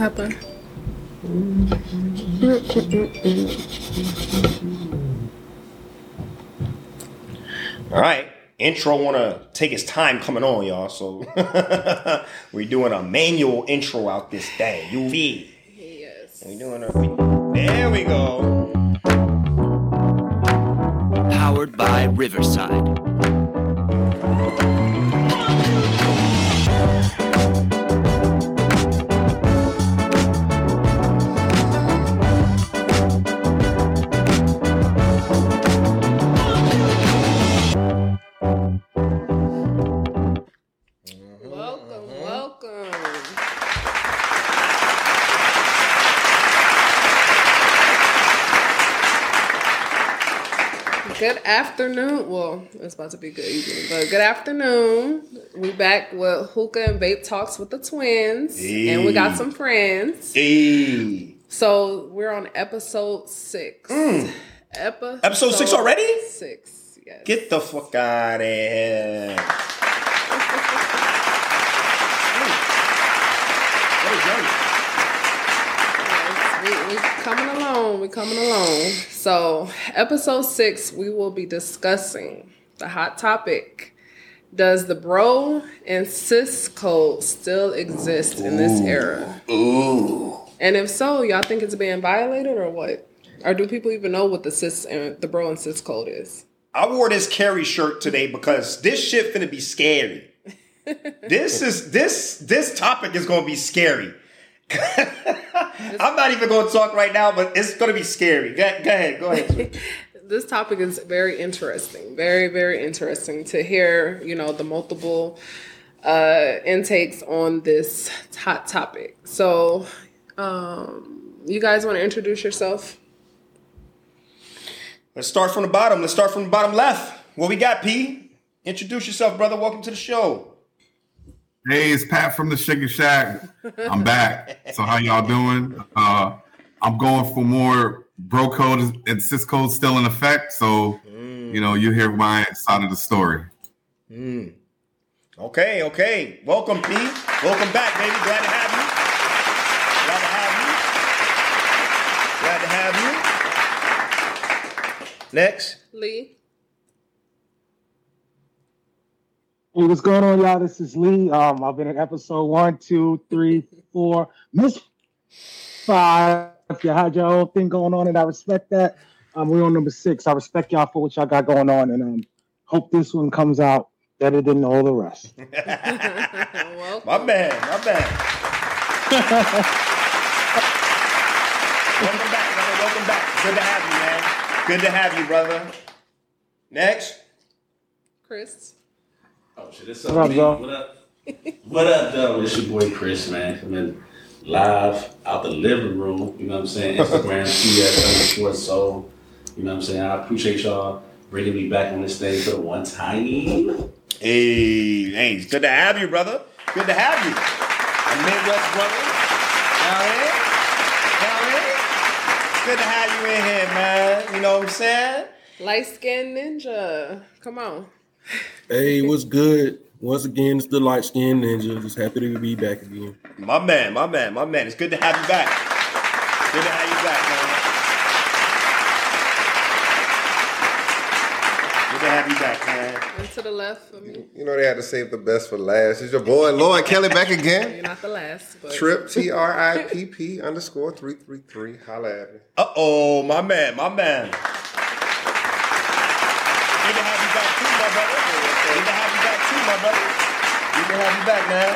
Hopper. All right. Intro want to take his time coming on, y'all. So we're doing a manual intro out this day. UV. Yes. We're doing a... There we go. Powered by Riverside. Good afternoon. Well, it's about to be good evening, but good afternoon. We back with Hookah and Vape Talks with the Twins, and we got some friends. So we're on episode 6. Episode 6 already? 6, yes. Get the fuck out of here. We're coming along. So, episode 6, we will be discussing the hot topic. Does the bro and sis code still exist in this era? Ooh. And if so, y'all think it's being violated or what? Or do people even know what the sis and the bro and sis code is? I wore this Carrie shirt today because this shit finna be scary. This topic is gonna be scary. I'm not even going to talk right now, but it's going to be scary. Go ahead. This topic is very interesting, very, very interesting to hear, you know, the multiple intakes on this hot topic. So, you guys want to introduce yourself? Let's start from the bottom. Let's start from the bottom left. What we got, P? Introduce yourself, brother. Welcome to the show. Hey, it's Pat from the Sugar Shack. I'm back. So how y'all doing? I'm going for more bro code and sis code still in effect. So, you know, you hear my side of the story. Okay. Welcome, P. Welcome back, baby. Glad to have you. Next. Lee. Hey, what's going on, y'all? This is Lee. I've been in episode 1, 2, 3, 4, miss 5. You had your own thing going on, and I respect that. We're on number 6. I respect y'all for what y'all got going on, and hope this one comes out better than all the rest. My bad. Welcome back, brother. Welcome back. Good to have you, man. Good to have you, brother. Next. Chris. Oh, shit, it's up, man. What up, though? It's your boy Chris, man. Coming live out the living room. You know what I'm saying? Instagram, PS_soul. You know what I'm saying? I appreciate y'all bringing me back on this stage for one time. Hey, good to have you, brother. Good to have you. A Midwest brother. Down here. Good to have you in here, man. You know what I'm saying? Light skinned ninja. Come on. Hey, what's good? Once again, it's the Light Skin Ninja. Just happy to be back again. My man. It's good to have you back. Good to have you back, man. And to the left of me. You know they had to save the best for last. It's your boy, Lloyd Kelly, back again. You're not the last. But... Trip, TRIPP _ 333. Holla at me. Uh-oh, my man. Good to have you back, man.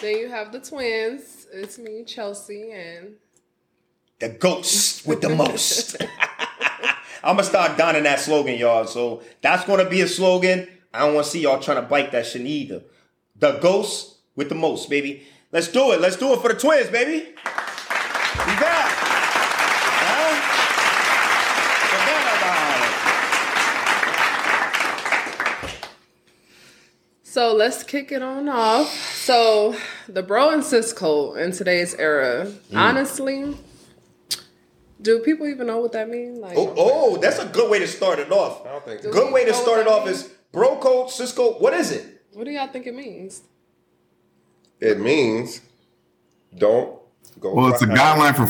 Then you have the twins. It's me, Chelsea, and... The ghost with the most. I'm going to start donning that slogan, y'all. So that's going to be a slogan. I don't want to see y'all trying to bite that shit either. The ghost with the most, baby. Let's do it. Let's do it for the twins, baby. We back. So let's kick it on off. So the bro and sis code in today's era, honestly, do people even know what that means? Like, that's a good way to start it off. I don't think so. Good way to start it off is bro code, sis code. What is it? What do y'all think it means? It means don't Well, it's a guideline for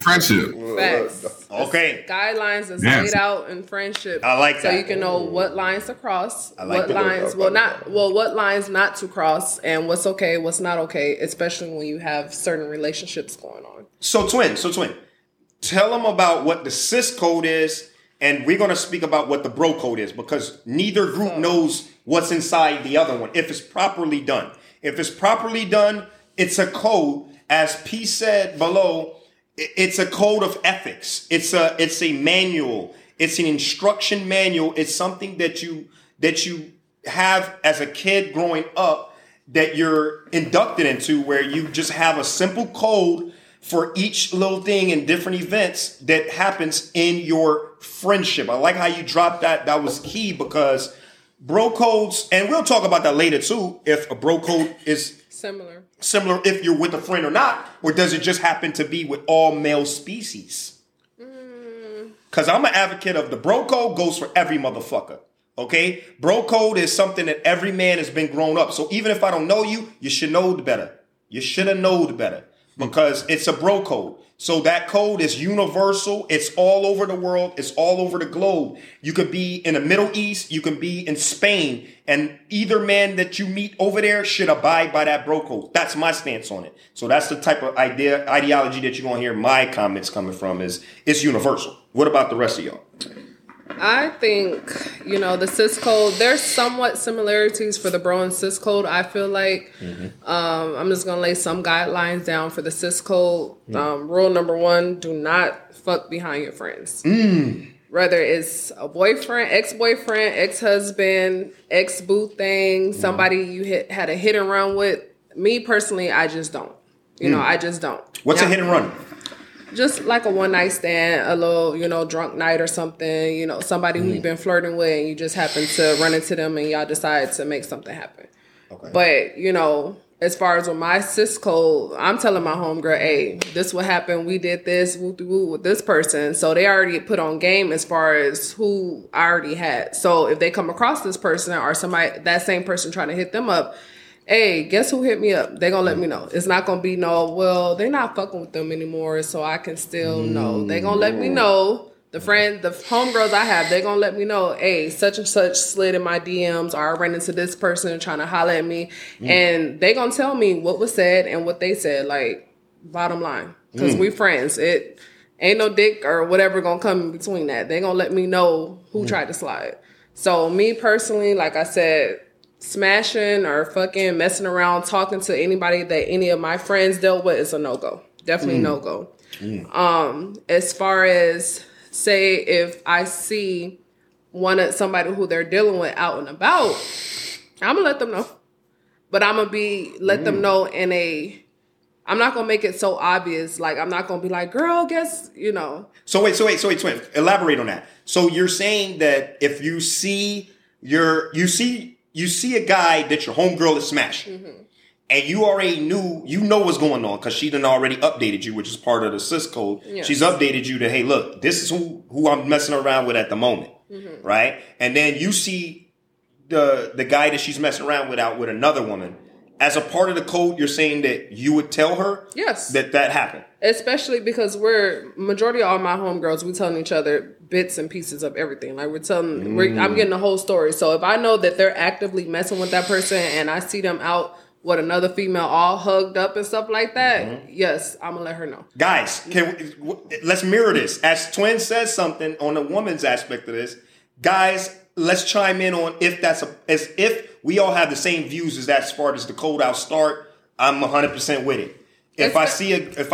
friendship. Facts. Okay. It's guidelines that's laid out in friendship. I like that. So you can know what lines to cross, what lines not to cross, and what's okay, what's not okay, especially when you have certain relationships going on. So twin, tell them about what the sis code is, and we're going to speak about what the bro code is, because neither group knows what's inside the other one if it's properly done. If it's properly done, it's a code. As P said below, it's a code of ethics. It's a manual. It's an instruction manual. It's something that you have as a kid growing up that you're inducted into, where you just have a simple code for each little thing and different events that happens in your friendship. I like how you dropped that. That was key, because bro codes, and we'll talk about that later too, if a bro code is similar if you're with a friend or not, or does it just happen to be with all male species? Because I'm an advocate of the bro code goes for every motherfucker. Okay? Bro code is something that every man has been grown up. So even if I don't know you, you should know the better. You should have known better, because it's a bro code. So that code is universal. It's all over the world. It's all over the globe. You could be in the Middle East. You can be in Spain. And either man that you meet over there should abide by that bro code. That's my stance on it. So that's the type of ideology that you're going to hear my comments coming from, is it's universal. What about the rest of y'all? I think, the cis code, there's somewhat similarities for the bro and cis code, I feel like. Mm-hmm. I'm just going to lay some guidelines down for the cis code. Mm. Rule number 1, do not fuck behind your friends. Mm. Whether it's a boyfriend, ex-husband, ex-boo thing, somebody you had a hit and run with. Me personally, I just don't. I just don't. What's a hit and run? Just like a one-night stand, a little, drunk night or something, somebody who you've been flirting with, and you just happen to run into them and y'all decide to make something happen. Okay. But, as far as with my sis code, I'm telling my homegirl, hey, this what happened. We did this with this person. So they already put on game as far as who I already had. So if they come across this person or somebody, that same person trying to hit them up, hey, guess who hit me up? They're going to let me know. It's not going to be they're not fucking with them anymore, so I can still know. They're going to let me know. The homegirls I have, they're going to let me know, hey, such and such slid in my DMs, or I ran into this person trying to holler at me. Mm. And they're going to tell me what was said and what they said, like, bottom line. Because we friends. It ain't no dick or whatever going to come in between that. They're going to let me know who tried to slide. So me personally, like I said, smashing or fucking messing around, talking to anybody that any of my friends dealt with is a no-go. Definitely no-go. Mm. As far as, say, if I see somebody who they're dealing with out and about, I'm going to let them know. But I'm going to let them know in a... I'm not going to make it so obvious. Like, I'm not going to be like, girl, guess, So wait, twin. Elaborate on that. So you're saying that if you see you see a guy that your homegirl is smashing, and you already knew, what's going on, because she done already updated you, which is part of the sis code. Yes. She's updated you to, hey, look, this is who I'm messing around with at the moment, right? And then you see the guy that she's messing around with out with another woman. As a part of the code, you're saying that you would tell her, yes, that happened. Especially because majority of all my homegirls, we telling each other bits and pieces of everything. Like I'm getting the whole story. So if I know that they're actively messing with that person and I see them out with another female all hugged up and stuff like that, yes, I'm going to let her know. Guys, let's mirror this. As Twin says something on the woman's aspect of this, guys, let's chime in on if that's as if we all have the same views as far as the code. I'll start. I'm 100% with it. If I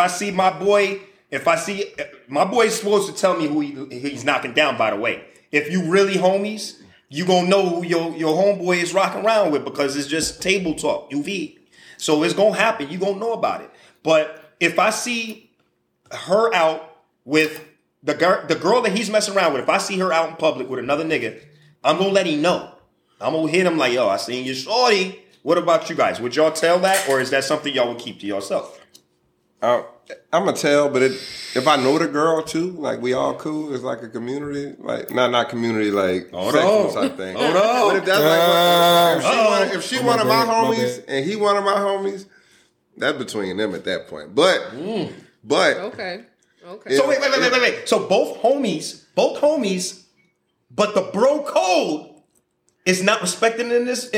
see my boy is supposed to tell me who he's knocking down, by the way. If you really homies, you going to know who your homeboy is rocking around with, because it's just table talk, UV. So it's going to happen. You going to know about it. But if I see her out with the girl that he's messing around with, if I see her out in public with another nigga, I'm going to let him know. I'm going to hit him like, yo, I seen you shorty. What about you guys? Would y'all tell that, or is that something y'all would keep to yourself? I'm going to tell, but if I know the girl too, like we all cool, it's like a community, like not community, like sexual type thing. Hold on. But if that's like, if she one of my homies and he one of my homies, That's between them at that point. But okay. So wait. So both homies, but the bro code is not respected in this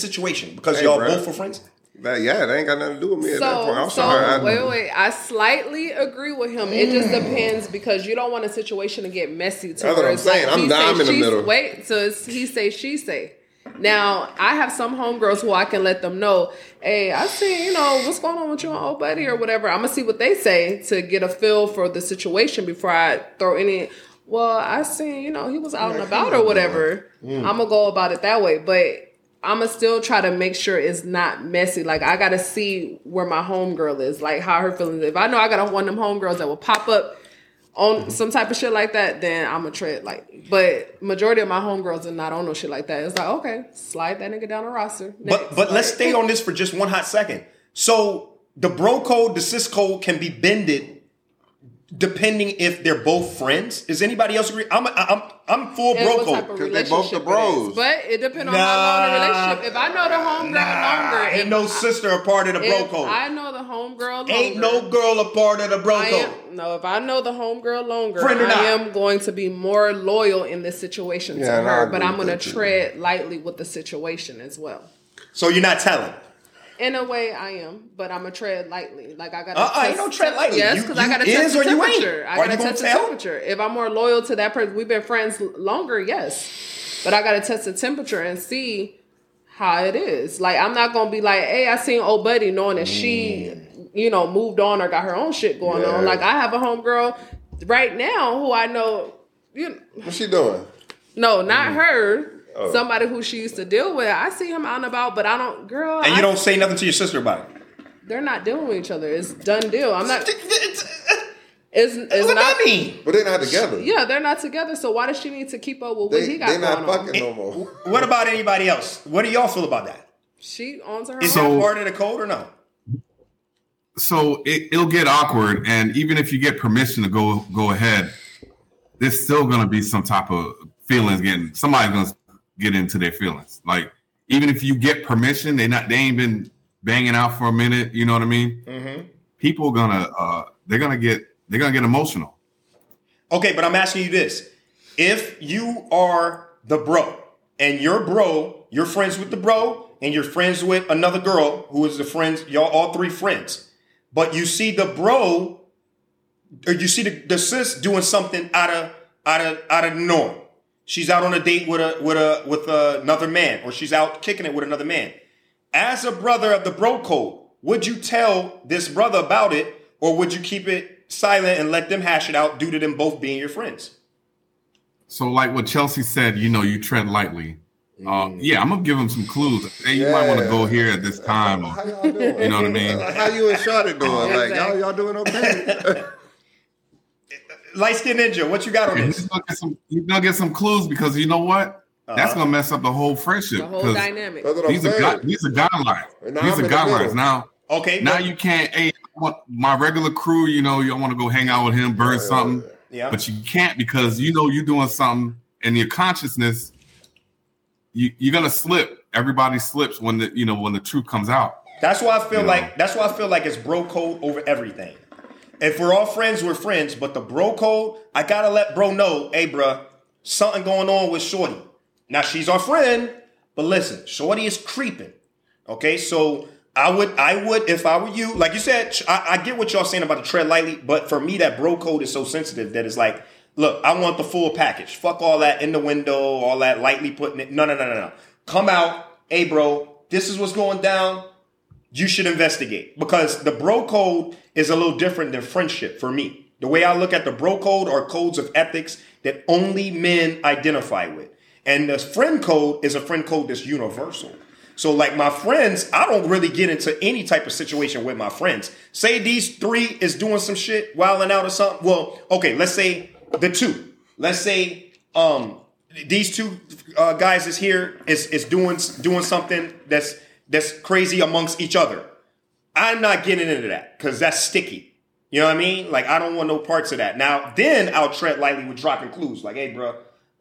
situation because y'all both were friends. Yeah, it ain't got nothing to do with me at that point. I'm sorry. Wait. I slightly agree with him. It just depends because you don't want a situation to get messy. That's what I'm saying. I'm in the middle. Wait, so it's he say, she say. Now, I have some homegirls who I can let them know, hey, I see, what's going on with your old buddy or whatever. I'm going to see what they say to get a feel for the situation before I throw any... Well, I seen, he was out and about or whatever. I'm going to go about it that way. But I'm going to still try to make sure it's not messy. Like, I got to see where my homegirl is, like how her feelings. If I know I got one of them homegirls that will pop up on some type of shit like that, then I'm going to tread like. But majority of my homegirls are not on no shit like that. It's like, okay, slide that nigga down the roster. But let's stay on this for just one hot second. So the bro code, the sis code can be bended depending if they're both friends. Is anybody else agree? I'm full bro code because they both the bros. But it depends on how long the relationship. If I know the homegirl longer, ain't no sister a part of the bro code. I know the homegirl longer. Ain't no girl a part of the bro code. No, if I know the homegirl longer, I am going to be more loyal in this situation to her. But I'm going to tread lightly with the situation as well. So you're not telling. In a way, I am, but I'm gonna tread lightly. Like I gotta. You don't tread lightly. Yes, because I gotta test the temperature. I gotta test the temperature. If I'm more loyal to that person, we've been friends longer. Yes, but I gotta test the temperature and see how it is. Like I'm not gonna be like, hey, I seen old buddy, knowing that she, moved on or got her own shit going on. Like I have a homegirl right now who I know. What's she doing? No, not her. Oh. Somebody who she used to deal with. I see him out and about, but I don't, girl. And you don't say nothing to your sister about it? They're not dealing with each other. It's done deal. I'm not. It's what not, that mean? But they're not together. Yeah, they're not together. So why does she need to keep up with what he got going on? They're not fucking no more. What about anybody else? What do y'all feel about that? She owns her own. Is that part of the code or no? So it'll get awkward. And even if you get permission to go ahead, there's still going to be some type of feelings getting. Somebody's going to get into their feelings. Like even if you get permission, they ain't been banging out for a minute. You know what I mean? Mm-hmm. People gonna they're gonna get emotional. Okay, but I'm asking you this: if you are the bro, you're friends with the bro, and you're friends with another girl who is the friends, y'all all three friends, but you see the bro or you see the sis doing something out of norm. She's out on a date with another man, or she's out kicking it with another man. As a brother of the bro code, would you tell this brother about it, or would you keep it silent and let them hash it out due to them both being your friends? So, like what Chelsea said, you tread lightly. I'm gonna give him some clues. Hey, you might want to go here at this time. How y'all doing? You know what I mean? How you and Shawty doing? Like y'all doing okay? Light Skin Ninja, what you got on this? You're going to get some clues because you know what? That's going to mess up the whole friendship. The whole dynamic. These are guidelines. Now, okay, now you can't, hey, I want my regular crew, I want to go hang out with him, burn something. Yeah. But you can't because you're doing something and your consciousness, you're going to slip. Everybody slips when the truth comes out. That's why I feel like it's bro code over everything. If we're all friends, we're friends. But the bro code, I got to let bro know, hey, bro, something going on with Shorty. Now, she's our friend. But listen, Shorty is creeping. Okay, so I would, if I were you, like you said, I get what y'all saying about the tread lightly. But for me, that bro code is so sensitive that it's like, look, I want the full package. Fuck all that in the window, all that lightly putting it. No. Come out. Hey, bro, this is what's going down. You should investigate because the bro code is a little different than friendship for me. The way I look at the bro code are codes of ethics that only men identify with. And the friend code is a friend code that's universal. So like my friends, I don't really get into any type of situation with my friends. Say these three is doing some shit, wilding out or something. Well, okay, let's say the two. Let's say these two guys is here is doing something that's crazy amongst each other. I'm not getting into that because that's sticky. You know what I mean? Like, I don't want no parts of that. Now, then I'll tread lightly with dropping clues. Like, hey, bro,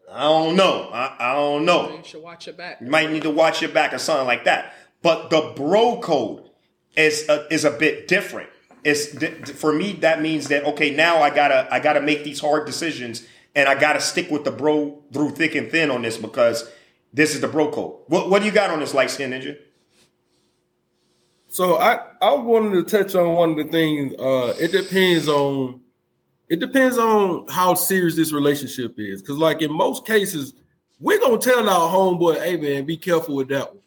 I don't know. I don't know. You should watch your back. You might need to watch your back or something like that. But the bro code, is a bit different. For me, that means that, okay, now I gotta make these hard decisions, and I gotta stick with the bro through thick and thin on this, because this is the bro code. What do you got on this light skin ninja? So I wanted to touch on one of the things. It depends on how serious this relationship is, because like in most cases, we're gonna tell our homeboy, "Hey man, be careful with that one."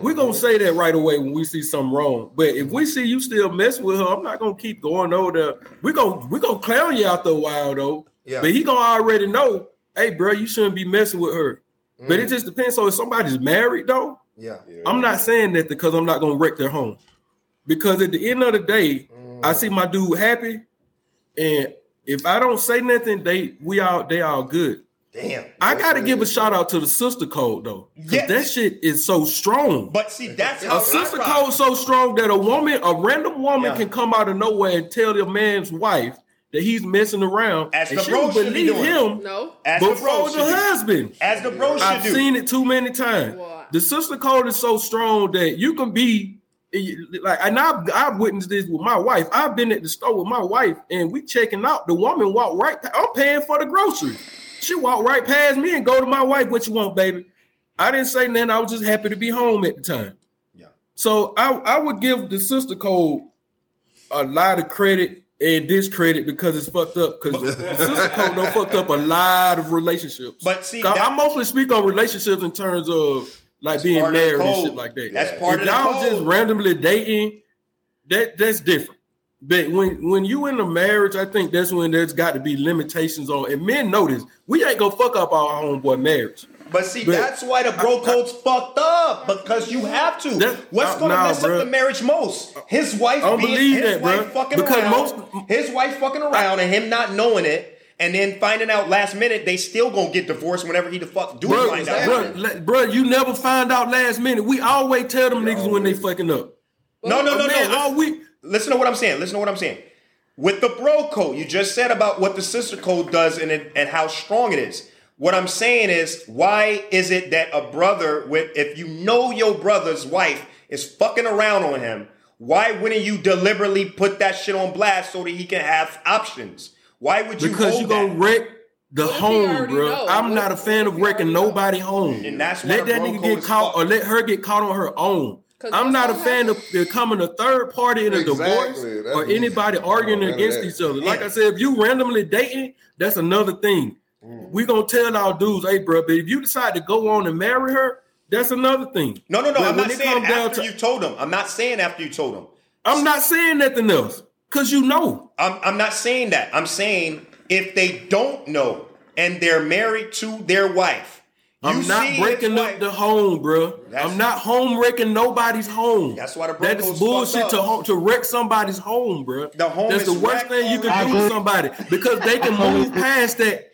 We're going to say that right away when we see something wrong. But if we see you still messing with her, I'm not going to keep going over there. We're going to clown you after a while, though. Yeah. But he going to already know, hey, bro, you shouldn't be messing with her. Mm. But it just depends. So if somebody's married, though, yeah. I'm not saying that because I'm not going to wreck their home. Because at the end of the day, I see my dude happy. And if I don't say nothing, they all good. Damn. I gotta give a shout out to the sister code though. Yeah, that shit is so strong. But see, that's how a sister code so strong that a random woman can come out of nowhere and tell their man's wife that he's messing around. As the bro should be doing. Him, no. As the bro should husband. As the bro should do. I've seen it too many times. Wow. The sister code is so strong that you can be like, and I've witnessed this with my wife. I've been at the store with my wife, and we checking out. The woman walked right. I'm paying for the groceries. She walked right past me and go to my wife, "What you want, baby?" I didn't say nothing. I was just happy to be home at the time. Yeah. So I would give the sister code a lot of credit and discredit because it's fucked up. Because the sister code done fucked up a lot of relationships. But see, I mostly speak on relationships in terms of like being married and shit like that. That's part of the code. If y'all just randomly dating, that's different. But when you in a marriage, I think that's when there's got to be limitations on. And men know this. We ain't gonna fuck up our homeboy marriage. But see, that's why the bro code's fucked up, because you have to. What's gonna mess up the marriage most? His wife fucking around, and him not knowing it. And then finding out last minute, they still gonna get divorced whenever he the fuck do find out. Bro, you never find out last minute. We always tell them niggas when they fucking up. No. Listen to what I'm saying. With the bro code, you just said about what the sister code does and how strong it is. What I'm saying is, why is it that a brother, if you know your brother's wife is fucking around on him, why wouldn't you deliberately put that shit on blast so that he can have options? Why would you? Because you're gonna wreck the home, bro. Know. I'm not a fan of wrecking nobody home. And that's let that nigga get caught, or let her get caught on her own. I'm not a fan of becoming a third party in a divorce or anybody arguing against each other. Like I said, if you randomly dating, that's another thing. We're going to tell our dudes, "Hey, bro, but if you decide to go on and marry her," that's another thing. No. I'm not saying after you told them. I'm not saying nothing else, because you know. I'm not saying that. I'm saying if they don't know and they're married to their wife, I'm not breaking up the home, bro. I'm not home wrecking nobody's home. That's why the bro code's bullshit to wreck somebody's home, bro. That's the worst thing you can do to somebody, because they can move past that.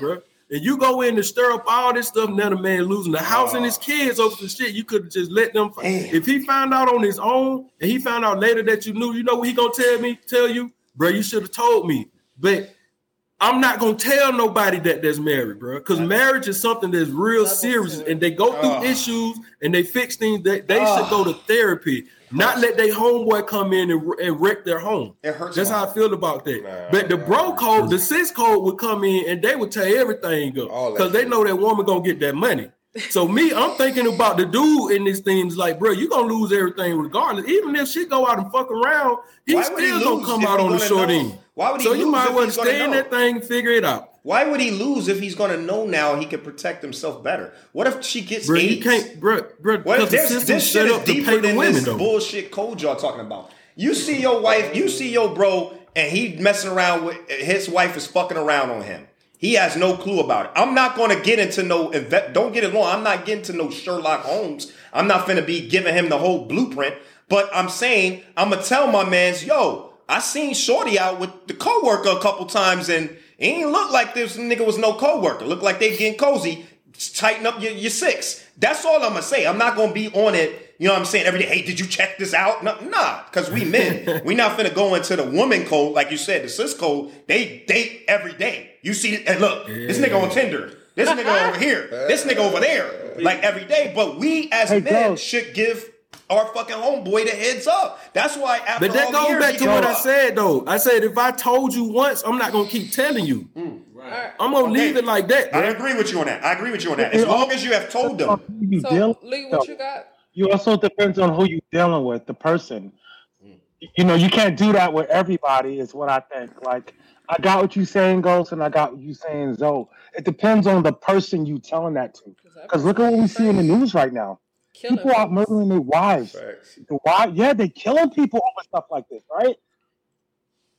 bro. And you go in to stir up all this stuff. Now the man losing the house and his kids over the shit. You could have just let them. If he found out on his own, and he found out later that you knew, you know what he gonna tell you, bro? "You should have told me." But I'm not gonna tell nobody that's married, bro, because marriage is something that's real serious, and they go through issues and they fix things. They should go to therapy, not let their homeboy come in and wreck their home. It hurts. That's how I feel about that. But the bro code, the sis code would come in and they would tear everything up, because they know that woman gonna get that money. So me, I'm thinking about the dude in these things. Like, bro, you gonna lose everything regardless. Even if she go out and fuck around, he's still gonna come out on the short end. Why would he lose? So you might want to stay in that thing, figure it out. Why would he lose if he's gonna know now? He can protect himself better. What if she gets AIDS? You can't, bro. Because this shit is deeper than this bullshit code y'all talking about. You see your wife, you see your bro, and he messing around with his wife is fucking around on him. He has no clue about it. I'm not going to get into don't get it wrong. I'm not getting to no Sherlock Holmes. I'm not finna be giving him the whole blueprint. But I'm saying, I'm going to tell my mans, "Yo, I seen Shorty out with the coworker a couple times, and it ain't look like this nigga was no coworker. Look like they getting cozy. Tighten up your six." That's all I'm going to say. I'm not going to be on it. You know what I'm saying? Every day, "Hey, did you check this out?" Nah, because we men. We not finna go into the woman code. Like you said, the sis code, they date every day. You see, and look, this nigga on Tinder, this nigga over here, this nigga over there, like every day. But we as men should give our fucking homeboy the heads up. That's why after all the years... But that goes back to what I said, though. I said, if I told you once, I'm not going to keep telling you. Right. I'm going to leave it like that. I agree with you on that. As long as you have told them. So, Lee, what you got? You also depends on who you're dealing with, the person. You know, you can't do that with everybody is what I think. Like, I got what you saying, Ghost, and I got what you saying, Zoe. It depends on the person you telling that to. Because look at what we see in the news right now. People out murdering their wives. Yeah, they're killing people over stuff like this, right?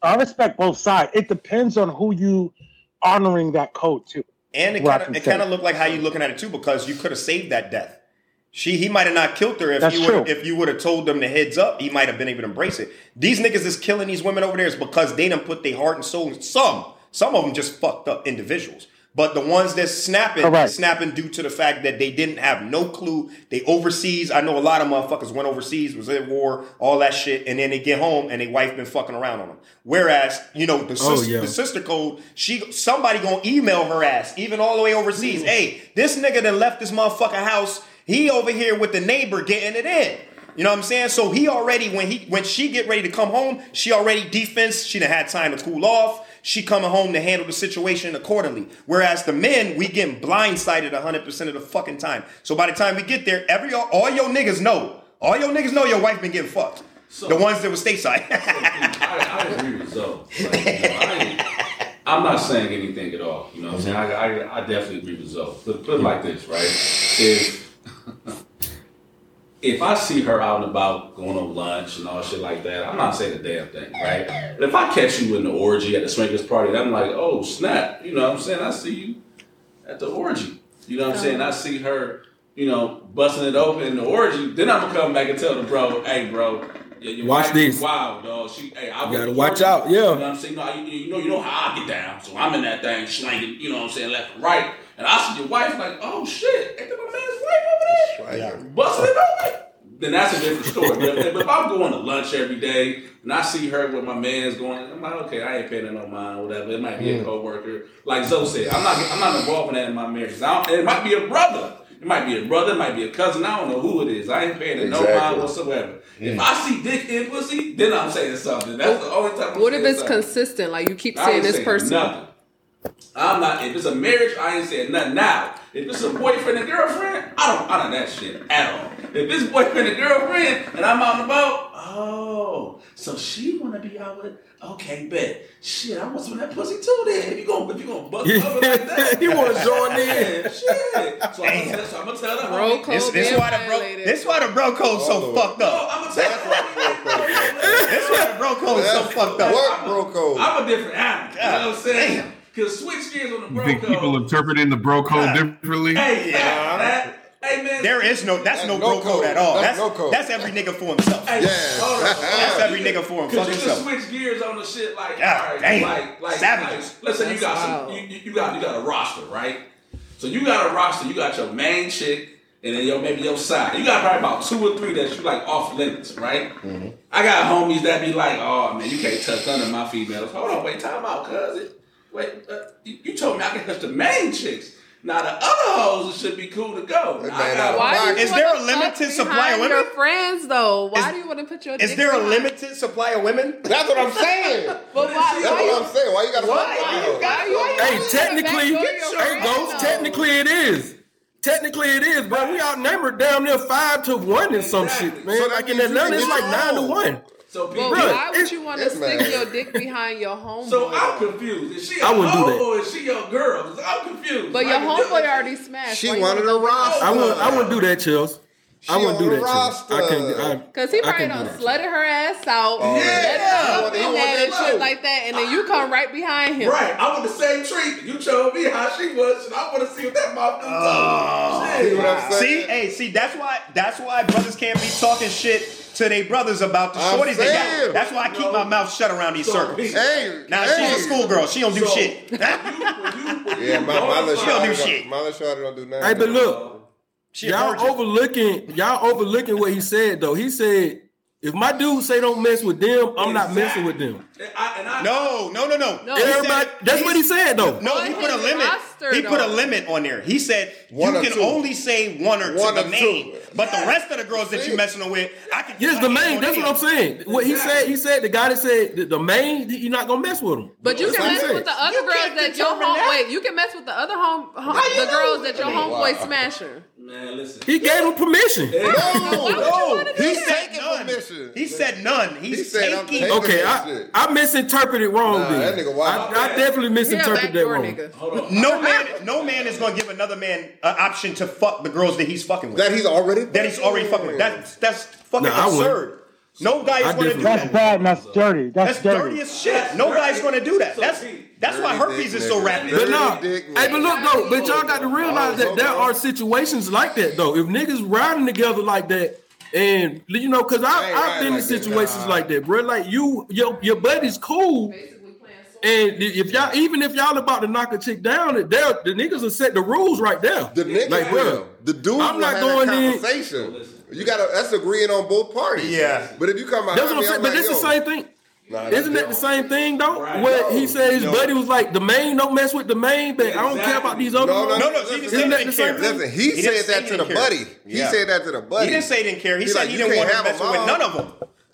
I respect both sides. It depends on who you honoring that code to. And it kind of looked like how you looking at it too, because you could have saved that death. He might have not killed her if you would have told them the heads up. He might have been able to embrace it. These niggas is killing these women over there is because they done put their heart and soul. Some of them just fucked up individuals. But the ones that's snapping due to the fact that they didn't have no clue. They overseas. I know a lot of motherfuckers went overseas, was at war, all that shit. And then they get home and their wife been fucking around on them. Whereas, you know, the sister code, somebody gonna email her ass, even all the way overseas. Hey, this nigga that left this motherfucking house, he over here with the neighbor getting it in. You know what I'm saying? So he already, when she get ready to come home, she already defense. She done had time to cool off. She coming home to handle the situation accordingly. Whereas the men, we getting blindsided 100% of the fucking time. So by the time we get there, all your niggas know your wife been getting fucked. So, the ones that were stateside. I agree with Zoe. Like, you know, I'm not saying anything at all. You know what I'm saying? I definitely agree with Zoe. Put it like this, right? If I see her out and about going on lunch and all shit like that, I'm not saying a damn thing, right? But if I catch you in the orgy at the swingers party, I'm like, oh, snap. You know what I'm saying? I see you at the orgy. You know what I'm saying? I see her, you know, busting it open in the orgy. Then I'm going to come back and tell the bro, hey, bro, your wife is wild, dog. You got to watch out, yeah. You know what I'm saying? You know how I get down. So I'm in that thing slanging, you know what I'm saying, left and right. And I see your wife like, oh, shit, ain't that my man's wife? Busting it open, then that's a different story. But if I'm going to lunch every day and I see her with my man's going, I'm like, okay, I ain't paying no mind or whatever. It might be a coworker, like Zoe said. I'm not involved in that in my marriage. It might be a brother. It might be a cousin. I don't know who it is. I ain't paying no mind whatsoever. If I see dick and pussy, then I'm saying something. That's the only time. What if it's consistent? Like you keep saying this person. Nothing. I'm not. If it's a marriage, I ain't saying nothing now. If it's a boyfriend and girlfriend, I don't that shit at all. If it's boyfriend and girlfriend and I'm out and about, oh, so she wanna be out with, okay, bet. Shit, I want some of that pussy too then. If you gonna buck over like that. You wanna join in. Shit. So I'm gonna tell her. This why the bro code's so fucked up. I'm gonna tell her. This why the bro code's so fucked up. What bro code? I'm a different animal. You know what I'm saying? Cause switch gears on the bro code. You think people interpreting the bro code differently? Hey, hey, man. There is no bro code at all. That's no code. That's every nigga for himself. Hey, that's every nigga for himself. Cause you just switch gears on the shit like, all right, like savages. Let's say you got you got a roster, right? So you got a roster. You got your main chick, and then maybe your side. You got probably about 2 or 3 that you like off limits, right? Mm-hmm. I got homies that be like, oh man, you can't touch none of my females. Hold on, wait, time out, cuz. Wait, you told me I can touch the main chicks. Now the other hoes should be cool to go. Is there a limited supply of women? Your friends, though. Why do you want to put your? Is there a limited supply of women? That's what I'm saying. That's what I'm saying. Why you got to? Technically, it is. Technically, it is, bro. We outnumbered down there 5 to 1 in some shit, man. So like in Atlanta, it's like 9 to 1. So, why would you want to stick your dick behind your homeboy? So I'm confused. Is she a homeboy or is she your girl? I'm confused. But your homeboy already smashed. She wanted a roster. I wouldn't do that, Chels. I wouldn't do that. Because he probably done slutted her ass out. Oh, and shit like that. And then you come right behind him. Right. I want the same treatment. You showed me how she was. And I want to see what that mouth does. See, that's why brothers can't be talking shit to their brothers about the shorties they got. That's why I keep my mouth shut around these circles. She's a schoolgirl. She don't do shit. She don't do shit. My little shorty don't do nothing. Hey, but look. Y'all overlooking what he said, though. He said If my dudes say don't mess with them, I'm not messing with them. No. That's what he said, though. No, he put a limit. He put a limit on there. He said you can only say one or two main, but the rest of the girls that you messing with, I can. Yes, the main. That's what I'm saying. What he said, the guy that said the main, you're not gonna mess with them. But you can mess with the other girls that your homeboy. You can mess with the other the girls that your homeboy smasher. Man, listen. He gave him permission. No. He's taking permission. He said none. He's taking. Okay, I misinterpreted wrong. Then I definitely misinterpreted that wrong. No man is gonna give another man an option to fuck the girls that he's fucking with. That he's already fucking with. That's fucking absurd. No guy is gonna do that. That's bad. That's dirty. That's dirty as shit. Nobody's gonna do that. That's why herpes is so rapid. But no, but look though, but y'all got to realize that there are situations like that though. If niggas riding together like that, and you know, because I've been in situations like that, bro. Like your buddy's cool. And if y'all about to knock a chick down, the niggas will set the rules right there. The niggas, like, bro, the dude, I'm not going in. You gotta. That's agreeing on both parties. Yeah. But if you come out, that's what I'm saying. But it's the same thing. Isn't that the same thing though? Right. Where he said his buddy was like, the main, don't mess with the main, but I don't care about these other ones. No. He didn't care. Listen, he said that to the buddy. He said that to the buddy. He didn't say he didn't care. He said he didn't want to mess with none of them.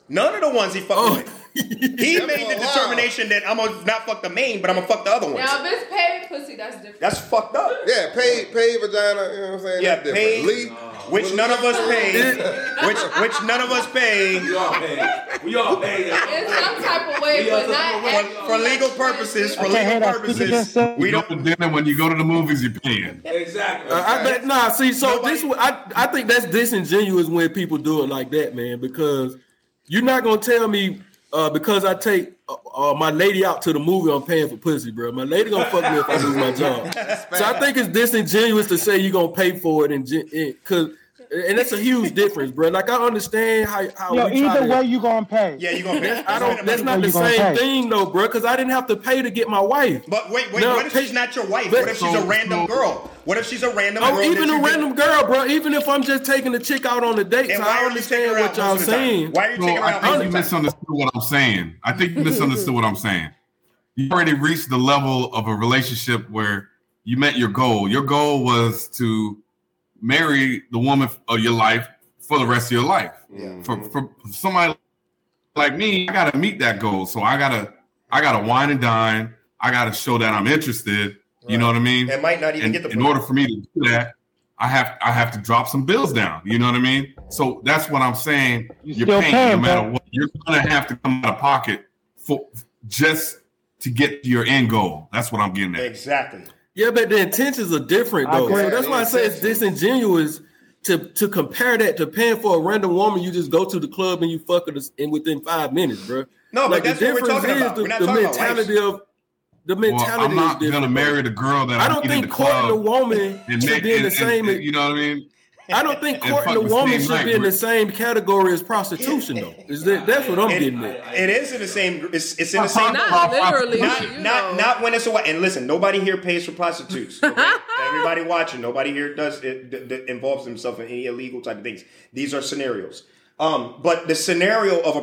None of the ones he fucked with. He made the determination that I'm gonna not fuck the main, but I'm gonna fuck the other ones. Now, if it's paid pussy, that's different. That's fucked up. Yeah, paid vagina. You know what I'm saying? Yeah, that's paid. Which none of us paid. which none of us paid. We all paid. In some type of way, but not for legal purposes. We don't. Then when you go to the movies, you're paying. Exactly. I think that's disingenuous when people do it like that, man, because you're not gonna tell me. Because I take my lady out to the movie, I'm paying for pussy, bro. My lady gonna fuck me if I lose my job. So I think it's disingenuous to say you're gonna pay for it, and that's a huge difference, bro. Like I understand how either way you're gonna pay. Yeah, you're gonna pay. That's not the same thing though, bro. Because I didn't have to pay to get my wife. But wait. What if she's not your wife? What if she's a random girl? What if she's a random girl? Even a random girl, bro. Even if I'm just taking the chick out on a date, so I understand what y'all saying. Why are you taking her out? I think you misunderstood what I'm saying. You already reached the level of a relationship where you met your goal. Your goal was to marry the woman of your life for the rest of your life. Yeah. For somebody like me, I gotta meet that goal. So I gotta wine and dine. I gotta show that I'm interested. Right. You know what I mean? It might not even get the point. In order for me to do that, I have to drop some bills down. You know what I mean? So that's what I'm saying. You're paying no matter what. You're gonna have to come out of pocket for just to get to your end goal. That's what I'm getting at. Exactly. Yeah, but the intentions are different though. So that's why I say it's disingenuous to compare that to paying for a random woman you just go to the club and you fuck her in within 5 minutes, bro. No, like, but that's what we're talking about. The mentality I'm not gonna marry the girl that I don't think courting a woman should be in the same. You know what I mean? I don't think courting a woman should be in the same category as prostitution, though. That's what I'm getting at. It is in the same. It's in the same. Not literally. Not when it's a. And listen, nobody here pays for prostitutes. Okay? Everybody watching, nobody here does it involves themselves in any illegal type of things. These are scenarios. But the scenario of a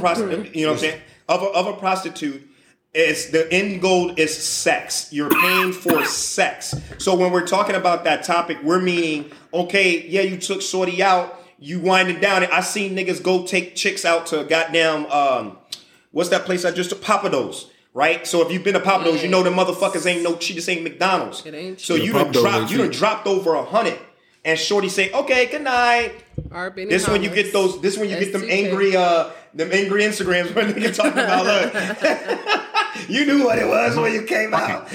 prostitute, you know what I'm saying? Of a prostitute. It's the end goal is sex. You're paying for sex. So when we're talking about that topic, we're meaning, okay, yeah, you took shorty out, you winded down. And I seen niggas go take chicks out to a goddamn, what's that place I just to Papados, right? So if you've been to Papados, you know the motherfuckers ain't no cheaters, ain't McDonald's. It ain't so you done dropped over 100. And shorty say, okay, good night. This when you get those. This when you get them angry Instagrams when they talking about love. You knew what it was when you came out.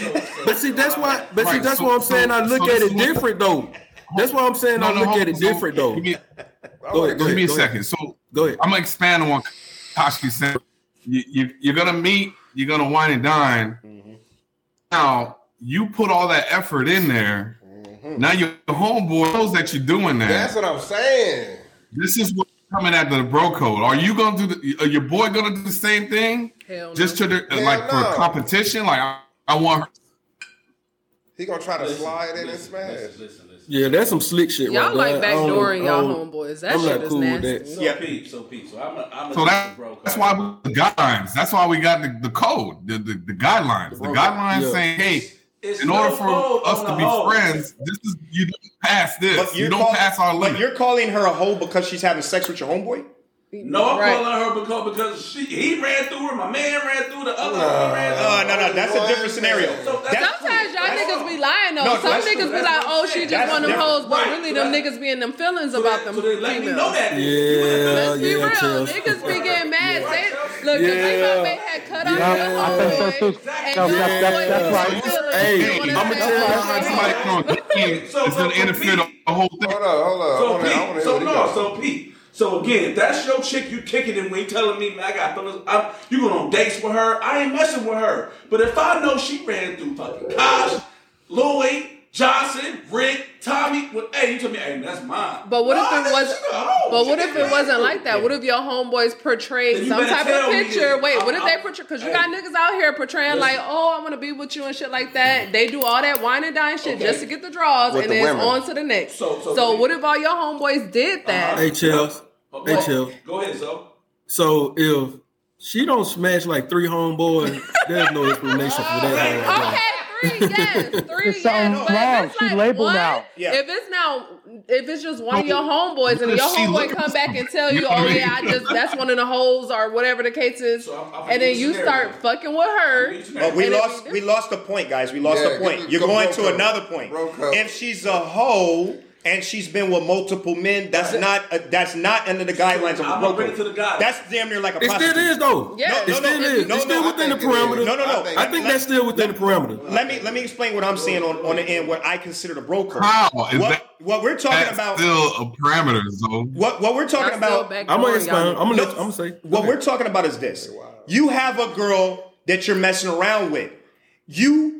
But see, that's why. But see, that's what I'm saying. I look at it different though. That's why I'm saying I look at it different though. Give me a second. So go ahead. I'm gonna expand on what Koski said. You're gonna meet. You're gonna wine and dine. Mm-hmm. Now you put all that effort in there. Now your homeboy knows that you're doing that. That's what I'm saying. This is what's coming after the bro code. Are you gonna do are your boy gonna do the same thing? Hell no. Just to for competition? Like I want her. He gonna try to slide in and smash. Listen. Yeah, that's some slick shit. Y'all right like backdooring y'all homeboys. That I'm shit is cool nasty. So I'm a so that's why we the guidelines. That's why we got the code, the guidelines. The guidelines saying, hey, it's in order for us to be friends, this is you don't pass this. But you don't pass our limit. But you're calling her a hoe because she's having sex with your homeboy? No, I'm calling her because he ran through her. My man ran through the other. No, that's a different scenario. So sometimes y'all niggas be lying though. Some niggas be like, "Oh, she just want them hoes," but really them niggas be in them feelings about them. Let me know that. Let's be real. Niggas be getting mad. Look, because they had cut off their homeboy. That's right. Hey, I'm gonna tell you something. It's gonna interfere the whole thing. Hold on. So Pete. So again, if that's your chick you kicking and when telling me, man, I got feelings, you going on dates with her, I ain't messing with her. But if I know she ran through fucking Kosh, Louis, Johnson, Rick, Tommy, hey, you told me, hey, that's mine. But what if it wasn't? But what if it wasn't like that? What if your homeboys portrayed some type of picture? Wait, what if they portray? Because you got niggas out here portraying like, oh, I want to be with you and shit like that. They do all that wine and dine shit just to get the draws, and then on to the next. So what if all your homeboys did that? Hey, Chels. Go ahead, Zo. So if she don't smash like 3 homeboys, there's no explanation for that. Okay, 3, yes. 3, it sounds but wrong. It's like she labeled one, now. Yeah. If it's just one of your homeboys and your homeboy come back and tell you, oh yeah, that's one of the hoes or whatever the case is, so and then you start fucking with her. But we lost the point, guys. We lost the point. You're going to another point. If she's a hoe and she's been with multiple men, that's not under the guidelines of a broker. That's damn near like a prostitute. It still is though. Yeah. It's still within the parameters. No. I think that's still within the parameters. Let me explain what I'm saying on the end. What I consider a broker. How is what we're talking about? Still a parameter. So what we're talking about? I'm gonna explain. I'm gonna say what we're talking about is this. You have a girl that you're messing around with. You're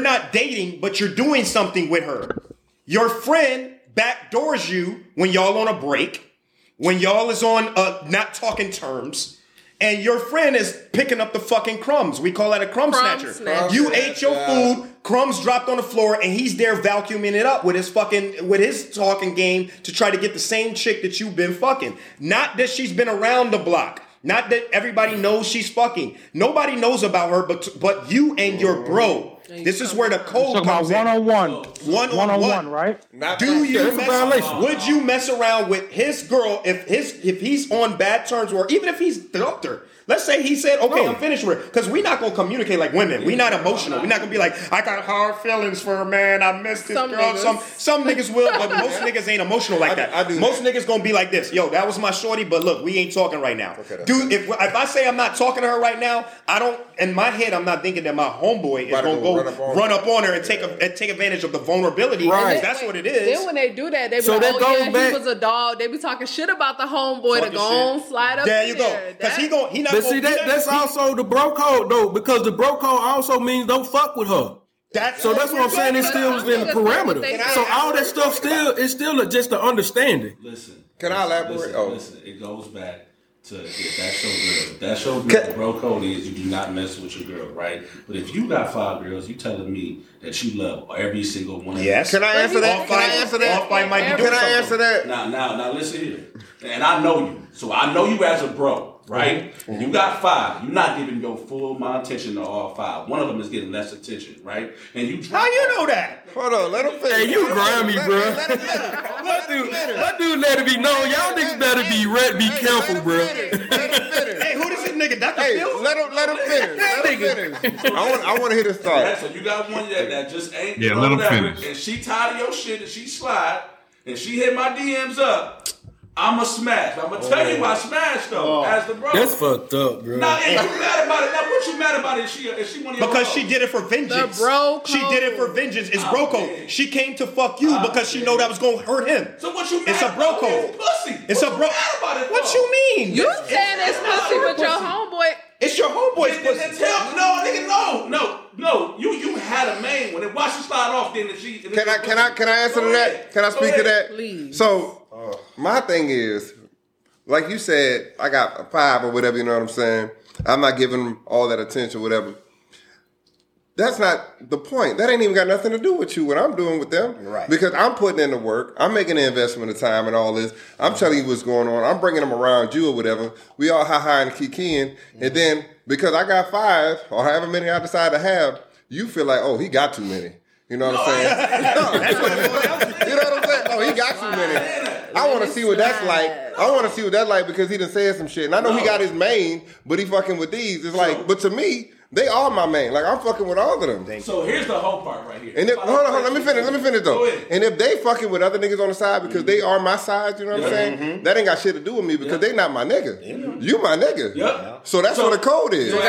not dating, but you're doing something with her. Your friend backdoors you when y'all on a break, when y'all is on not talking terms, and your friend is picking up the fucking crumbs. We call that a crumb snatcher. You ate your food, crumbs dropped on the floor, and he's there vacuuming it up with his talking game to try to get the same chick that you've been fucking. Not that she's been around the block. Not that everybody knows she's fucking. Nobody knows about her but you and your bro. This is where the code comes in. One on one, right? Would you mess around with his girl if he's on bad terms or even if he's dumped her? Let's say he said, okay, I'm finished with her. Because we're not going to communicate like women. We're not emotional. We're not going to be like, I got hard feelings for her, man. I missed this girl. Niggas. Some niggas will, but most niggas ain't emotional like that. Most niggas going to be like this. Yo, that was my shorty, but look, we ain't talking right now. Okay, dude, if I say I'm not talking to her right now, I don't, in my head, I'm not thinking that my homeboy is going to go run up on her and take advantage of the vulnerability. Right. That's what it is. Then when they do that, they be like, oh, yeah, he was a dog. They be talking shit about the homeboy to go on, slide up there. There you go. Because that's also the bro code though, because the bro code also means don't fuck with her. That's what I'm saying. It still is in the parameter. So all that stuff still is still just an understanding. Listen, can I elaborate? It goes back to that's your girl. The bro code is you do not mess with your girl, right? But if you got 5 girls, you telling me that you love every single one. Yes. Can I answer that? Now listen here. And I know you, so I know you as a bro. Right? Mm-hmm. You got 5. You're not giving your full amount of attention to all 5. One of them is getting less attention, right? And you how you know that? Hold on, let him finish. Hey, you grimy, bro. Let dude let it be known. Y'all niggas better be careful, bro. Hey, who this nigga? Dr. Phil? Let him finish. I want to hear the start. Right, so you got one that just ain't. Yeah, let him finish. And she tired of your shit and she slide and she hit my DMs up. I'ma smash. I'ma tell you I smashed though. As the bro. That's fucked up, bro. Now, if you mad about it, now what you mad about is she one of your because she did it for vengeance. The bro code. She did it for vengeance. It's bro code. Man. She came to fuck you because she know that was gonna hurt him. So what you mad? It's a bro code. Pussy. It's what a bro. About it, what you mean? You saying it's pussy, but your homeboy. It's your homeboy's pussy. No, nigga, no. You had a man when it watched you slide off. Then she. Can I answer to that? Can I speak to that? Please. So. My thing is, like you said, I got a 5 or whatever, you know what I'm saying? I'm not giving them all that attention, whatever. That's not the point. That ain't even got nothing to do with you, what I'm doing with them. Right. Because I'm putting in the work. I'm making the investment of time and all this. I'm telling you what's going on. I'm bringing them around you or whatever. We all ha-ha and kikiing. Mm-hmm. And then because I got five or however many I decide to have, you feel like, oh, he got too many. You know what I'm saying? You know what I'm saying? Oh, he got too many. I want to see what that's like. I want to see what that's like because he done said some shit. And I know he got his main, but he fucking with these. It's like, but to me... They are my main. Like, I'm fucking with all of them. Thank so you. Here's the whole part right here. And if, hold on. Let me finish, though. And if they fucking with other niggas on the side because they are my side, you know what I'm saying? Mm-hmm. That ain't got shit to do with me because they not my nigga. Yeah. You my nigga. Yeah. So that's what the code is. So as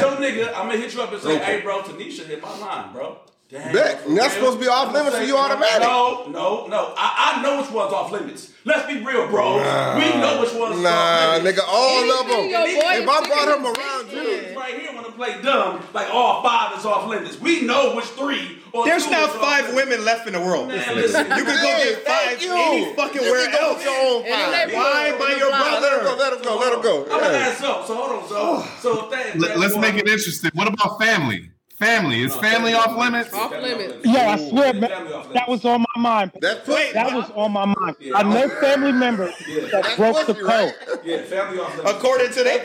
your nigga, I'm going to hit you up and say, hey, bro, Tanisha hit my line, bro. Damn. That's supposed to be off limits for you automatic. No. I know which one's off limits. Let's be real, bro. We know which one's off limits. Nigga, all of them. If I brought him around you. Right here, when I play dumb, like all five is off limits. We know which three or there's two. There's now five women left in the world. Man, listen, you can go get five any fucking where else. Why by your brother? Let him go. I'm going to ask Zoe. So hold on, Zoe. Let's make it interesting. What about family? Is family off limits? Off limits. Yeah, I swear, man, that was on my mind. That was on my mind. Yeah. I know family members that broke the code. Right. Yeah, family off limits. According to their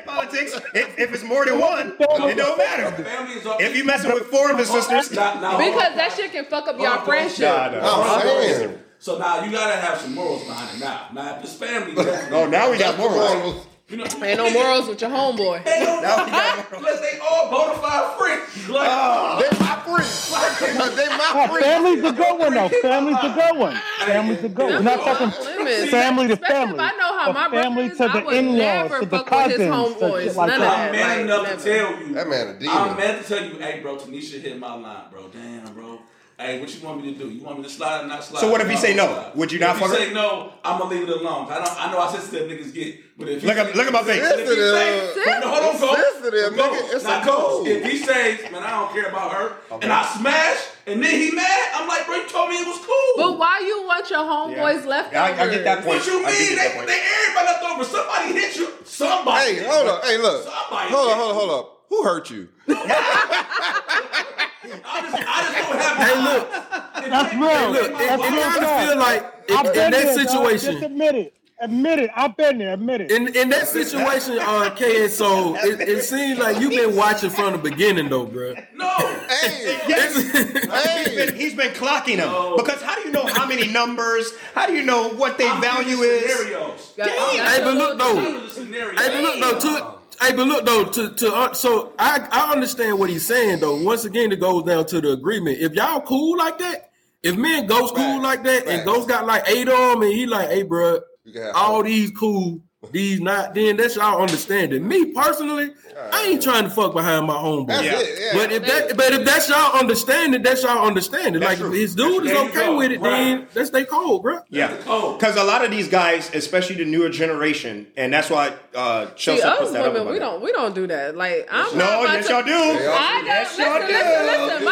politics, if it's more than one, it don't matter. If you messing with four of his sisters, because that shit can fuck up y'all friendship. Oh, so now you gotta have some morals behind it. Now if it's family, now we got morals. You know, ain't no morals with your homeboy. Plus they all bona fide friends. Like, they're my friends. They're my friends. Family's a good one, though. Family's a good one. We're not talking family to family. I know how my family to the in-laws, to the cousins, to shit like that. I'm mad to tell you, hey, bro, Tanisha hit my line, bro. Damn, bro. Hey, what you want me to do? You want me to slide or not slide? So what if he say no? Would you not fuck her? If he say no, I'm going to leave it alone. I know how sensitive niggas get. But if look at my face. Hold on, if he says, man, I don't care about her, and I smash, and then he mad, I'm like, bro, you told me it was cool. But why you want your homeboys left over? I get that point. What you mean? They everybody left over. Somebody hit you. Somebody. Hey, hold up. Hey, look. Hold up. Who hurt you? I just don't have that. Hey, look. That's real. I feel like in that situation. Just admit it. I've been there. Admit it. In that situation, K, so it seems like you've been watching from the beginning, though, bro. No. Hey. Yes. He's been clocking them. No. Because how do you know how many numbers? How do you know what their value is? Scenarios. Hey, but look, though. So I understand what he's saying, though. Once again, it goes down to the agreement. If y'all cool like that, if me and Ghost cool like that, and Ghost got like 8 of them, and he like, hey, bro, all these cool, these not, then that's y'all understanding. Me personally, I ain't trying to fuck behind my homeboy. But if that's y'all understanding, That's like, if his dude is okay with it, then that's they cold, bro. Yeah. Because a lot of these guys, especially the newer generation, and that's why Chelsea puts that women, up. We don't do that. Like, I'm y'all do. Yes, y'all do.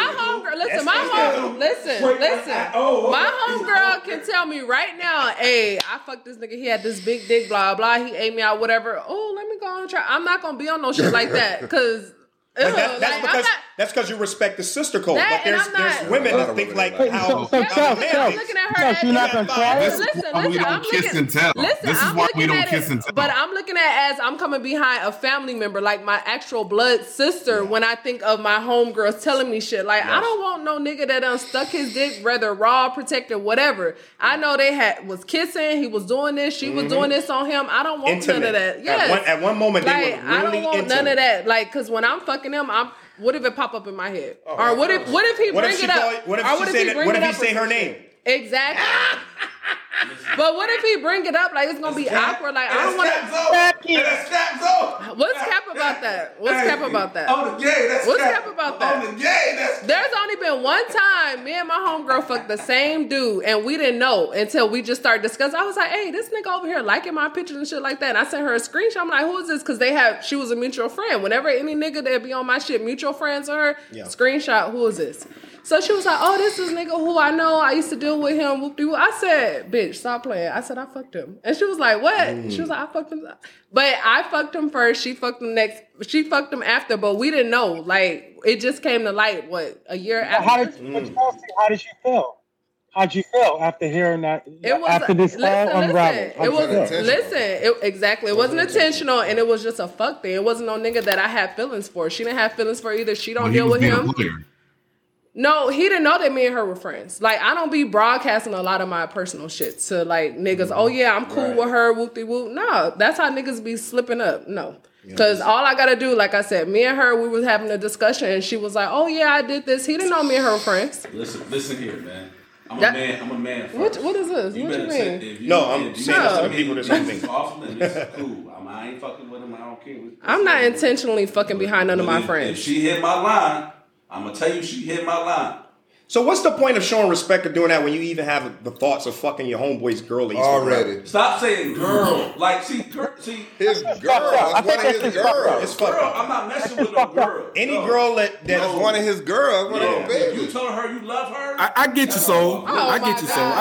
My homegirl can tell me right now, hey, I fucked this nigga. He had this big dick, blah, blah. He ate me out, whatever. Oh, let me go on and try. I'm not going to be on no shit like that because... That's because you respect the sister code. But there's women that think like how. I'm looking at her. You're not gonna try. This is why we don't kiss and tell. But I'm looking at as I'm coming behind a family member, like my actual blood sister. Yeah. When I think of my homegirls telling me shit, like I don't want no nigga that done stuck his dick, whether raw, protected, whatever. I know they was kissing. He was doing this. She was doing this on him. I don't want none of that. Yes. At one moment, they were really I don't want none of that. Like, because when I'm fucking them, what if it pop up in my head? Or what if he bring it up? What if he say her name? Exactly. But what if he bring it up? Like, it's going to be awkward. Like, I don't want to... What's cap about that? There's only been one time me and my homegirl fucked the same dude, and we didn't know until we just started discussing. I was like, hey, this nigga over here liking my pictures and shit like that. And I sent her a screenshot. I'm like, who is this? Because she was a mutual friend. Whenever any nigga that be on my shit, mutual friends of her, screenshot, who is this? So she was like, oh, this is nigga who I know. I used to deal with him. Whoop-de-whoop. I said, bitch, stop playing. I said, I fucked him. And she was like, what? Mm. She was like, I fucked him. But I fucked him first. She fucked him next. She fucked him after. But we didn't know. Like, it just came to light, what, a year after? How did you feel? How'd you feel after hearing that? It was, after this all unraveled, It wasn't intentional. It wasn't intentional, and it was just a fuck thing. It wasn't no nigga that I had feelings for. She didn't have feelings for either. She don't deal with him. No, he didn't know that me and her were friends. Like, I don't be broadcasting a lot of my personal shit to like niggas. Mm-hmm. Oh yeah, I'm cool with her. Whoop de whoop. No, that's how niggas be slipping up. No. Because all I got to do, like I said, me and her, we was having a discussion, and she was like, oh yeah, I did this. He didn't know me and her were friends. Listen here, man. I'm a man. What is this? You what you mean? I ain't fucking with him. I don't care. I'm not intentionally fucking behind none of my friends. If she hit my line, I'm going to tell you she hit my line. So what's the point of showing respect or doing that when you even have the thoughts of fucking your homeboy's girl? Already. Stop saying girl. Like, see. His girl. That's one of his girls. It's fucked up. I'm not messing with no girl. Any girl that's one of his girls. Yeah. You told her you love her? I get you, soul. I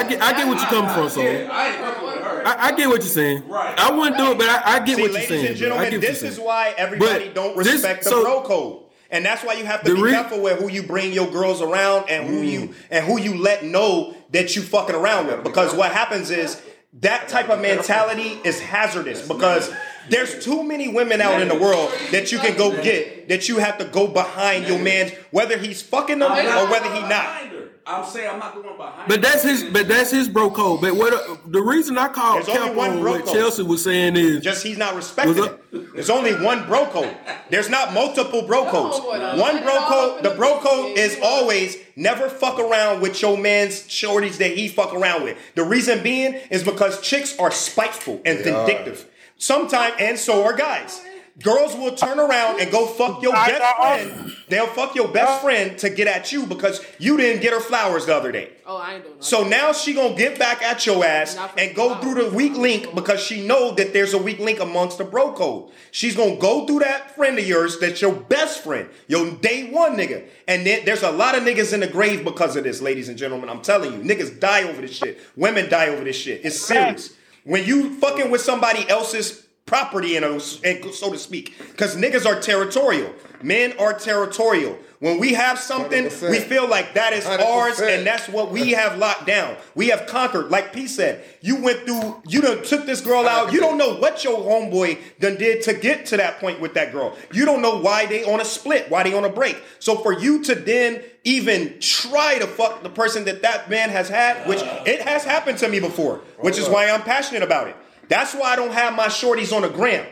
get what you coming from, soul. Yeah, I ain't fucking with her. I get what you're saying. Right. I wouldn't do it, but I get what you're saying. Ladies and gentlemen, this is why everybody don't respect the bro code. And that's why you have to be careful with who you bring your girls around and who you let know that you fucking around with. Because what happens is that type of mentality is hazardous because there's too many women out in the world that you can go get that you have to go behind your man's, whether he's fucking them or whether he not. I'm saying I'm not the one behind. But that's his bro code. But what the reason I called Kelp on what Chelsea was saying is just he's not respecting it. There's only one bro code. There's not multiple bro codes. One bro code. The bro code is always never fuck around with your man's shorties that he fuck around with. The reason being is because chicks are spiteful and vindictive sometimes, and so are guys. Girls will turn around and go fuck your best friend. They'll fuck your best friend to get at you because you didn't get her flowers the other day. Oh, I ain't doing that. So now she gonna get back at your ass and go through the weak link because she know that there's a weak link amongst the bro code. She's gonna go through that friend of yours that's your best friend, your day one nigga. And then there's a lot of niggas in the grave because of this, ladies and gentlemen. I'm telling you, niggas die over this shit. Women die over this shit. It's serious. When you fucking with somebody else's property, and so to speak, because niggas are territorial. Men are territorial. When we have something, 100%. We feel like that is 100%. Ours, and that's what we have locked down. We have conquered. Like P said, you done took this girl out. You don't know what your homeboy done did to get to that point with that girl. You don't know why they on a split, why they on a break. So for you to then even try to fuck the person that man has had, which it has happened to me before, which is why I'm passionate about it. That's why I don't have my shorties on the gram,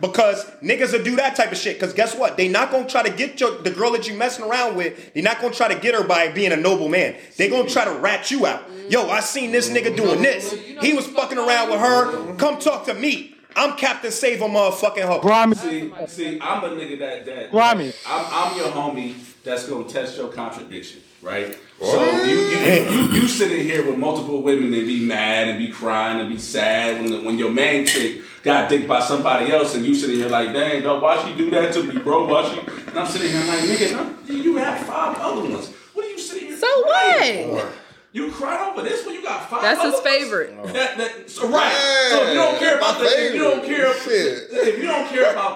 because niggas will do that type of shit. Because guess what? They not going to try to get the girl that you messing around with. They not going to try to get her by being a noble man. They going to try to rat you out. Yo, I seen this nigga doing this. He was fucking around with her. Come talk to me. I'm Captain Save a motherfucking hoe. Grimy. See, I'm a nigga that Grimy. I'm your homie that's going to test your contradiction. Right? So you sit in here with multiple women and be mad and be crying and be sad when your man chick got dicked by somebody else, and you sitting here like, dang, dog, why she do that to me, bro? Why she? And I'm sitting here like, nigga, you have 5 other ones. What are you sitting here for? You cried over this when you got 5 That's his favorite. So if you don't care about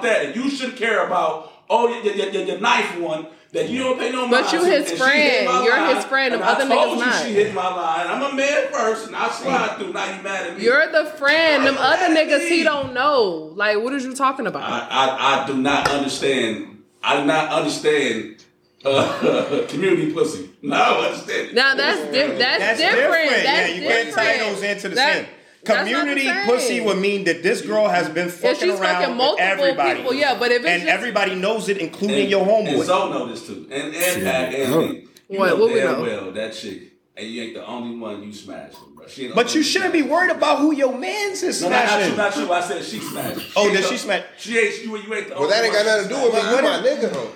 that, and you should care about, your knife one. That you don't pay no mind. But you his friend. You're his friend. Of other niggas not. I told you she hit my line. I'm a man first, and I slide through. Now you mad at me. You're the friend. Them other niggas he don't know. Like, what are you talking about? I do not understand. I do not understand community pussy. No, I don't understand it. Now, that's different. That's you different. Can't tie those into the same. Community pussy would mean that this girl has been fucking around with everybody. People, but if it's everybody knows it, including your homeboy. And Zoe knows this too. And you know damn well that chick. And you ain't the only one you smashed with, bro. But you shouldn't be worried about who your man's is smashing. No, not you. I said she smashed. Oh, did she smash? She ain't you ain't the only one. Well, that ain't got nothing to do with me. You my nigga, though.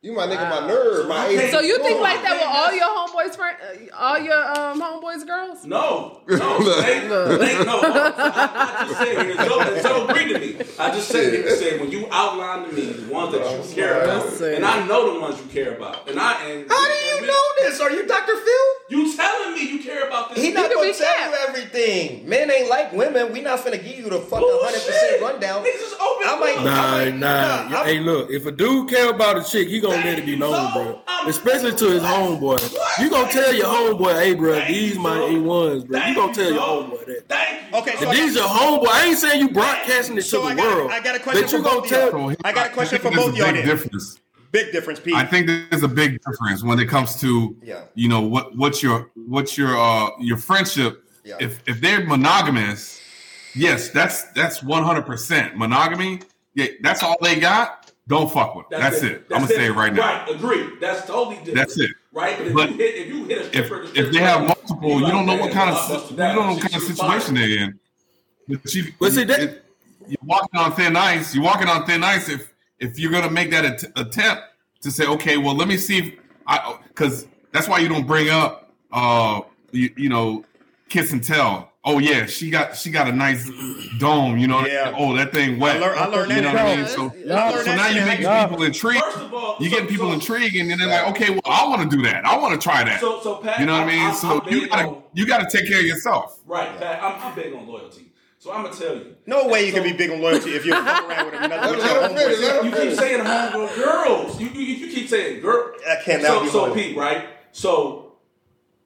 You my nigga, my nerd, my ace. So you think like that with all your homeboys, all your homeboys girls? No. They know. I just said here, don't agree to me. I just said here, when you outline to me the ones that you care about, and I know the ones you care about, and I. How do you know this? this. Are you Dr. Phil? You telling me you care about this? He not gonna tell you everything. Men ain't like women. We not finna give you the fucking 100% rundown. Niggas just open. Nah. Hey, look. If a dude care about a chick, he gonna let it be known, bro. Especially to his homeboy. You gonna tell your homeboy, hey, bro, these my A1s, bro. You gonna tell your homeboy that. Thank you. Okay, so these are homeboy. I ain't saying you broadcasting this to the world. I got a question for both of you. I got a question for both of y'all. Big difference, Pete. I think there's a big difference when it comes to, you know, what's your friendship. Yeah. If they're monogamous, yes, that's 100% monogamy. Yeah, that's all they got. Don't fuck with them. That's it. I'm gonna say it right now. Right, agree. That's totally different. That's it. Right, but if they have multiple, you don't know what kind of situation they're in. But you're walking on thin ice. You're walking on thin ice if you're going to make that attempt to say, okay, well, let me see because that's why you don't bring up, kiss and tell. Oh, yeah, she got a nice dome, you know. Yeah. Oh, that thing wet. I learned that. So now you're making people intrigued. First of all, you're getting people intrigued, and then they're like, okay, well, I want to do that. I want to try that. So Pat, you know what I mean? So you got to take care of yourself. Right, Pat, I'm big on loyalty. So I'm gonna tell you. No way you can be big on loyalty if you're fucking around with another. You keep saying homegirl girls. You keep saying girl. I can't. So Pete, right? So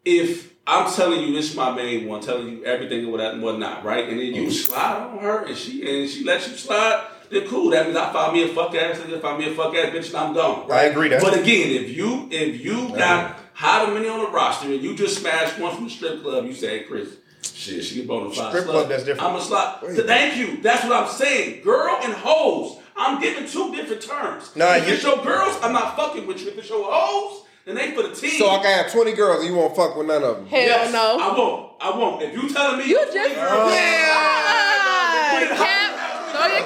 if I'm telling you this is my main one, telling you everything and whatnot, right? And then you slide on her, and she lets you slide. Then cool. That means I find me a fuck ass bitch, and I'm gone. Right? I agree. But again, if you got however many on the roster, and you just smashed one from the strip club, you say, hey, Chris. Shit, she bona fide strip club. That's different. I'm a slut. Thank you. That's what I'm saying. Girl and hoes. I'm giving two different terms. Nah, if it's your girls, I'm not fucking with you. If it's your hoes, then they for the team. So I can have 20 girls and you won't fuck with none of them. Hell no. I won't. If you telling me you just throw your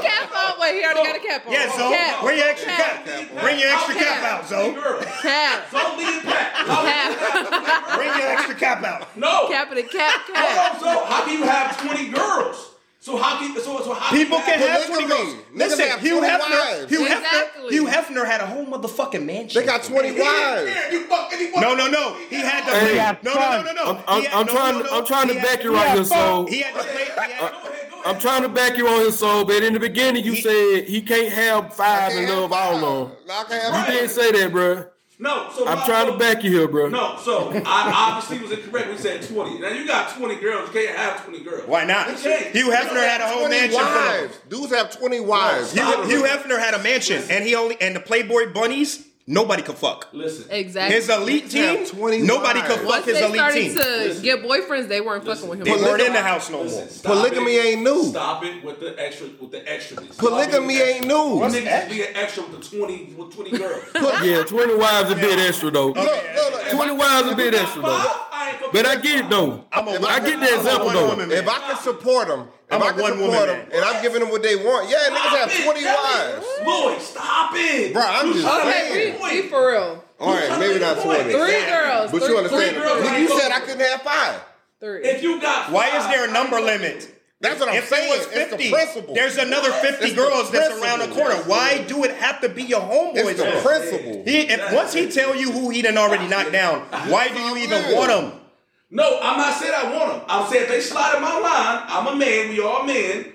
cap on. Wait, he already got a cap on. Yeah, Zoe. Bring your extra cap. Bring your extra cap out, Zoe. Cap. Zoe lead cap. Bring your extra cap out. No. Cap and a cap. Hold on, Zoe. How can you have 20 girls? So how can people have 20 girls? Listen, Hugh Hefner had a whole motherfucking mansion. They got 20 wives. No. He had to play. No. I'm trying to back you right here, Zoe. He had to play. I'm trying to back you on his soul, but in the beginning you said he can't have five and love all of them. You didn't say that, bro. No, so I'm trying to back you here, bro. No, so I obviously was incorrect when you said 20. Now you got 20 girls. You can't have 20 girls. Why not? Hugh Hefner had a whole mansion. Wives. Dudes have 20 wives. Hugh Hefner had a mansion, and the Playboy bunnies. Nobody could fuck. Listen, exactly. His elite team. Nobody could fuck his elite team. Once they started to get boyfriends, they weren't fucking with him. They weren't in the house no more. Polygamy ain't new. Stop it with the extra. Polygamy ain't new. Niggas is being extra with the 20 girls. 20 wives a bit extra though. Look, 20 wives a bit extra though. But I get it though. I get the example though. If I can support them. I'm a one woman them, and I'm giving them what they want. Yeah, niggas have 20 wives. Boy, stop it, bro. I'm just saying. Be for real. All right, maybe not 20. Three girls, but you understand? You said I couldn't have five. Three. If you got, why is there a number limit? That's what I'm saying. If it was 50, there's another 50 girls that's around the corner. Why do it have to be your homeboy? It's the principle. Once he tell you who he done already knocked down, why do you even want him? No, I'm not saying I want them. I'm saying if they slide in my line, I'm a man. We all men.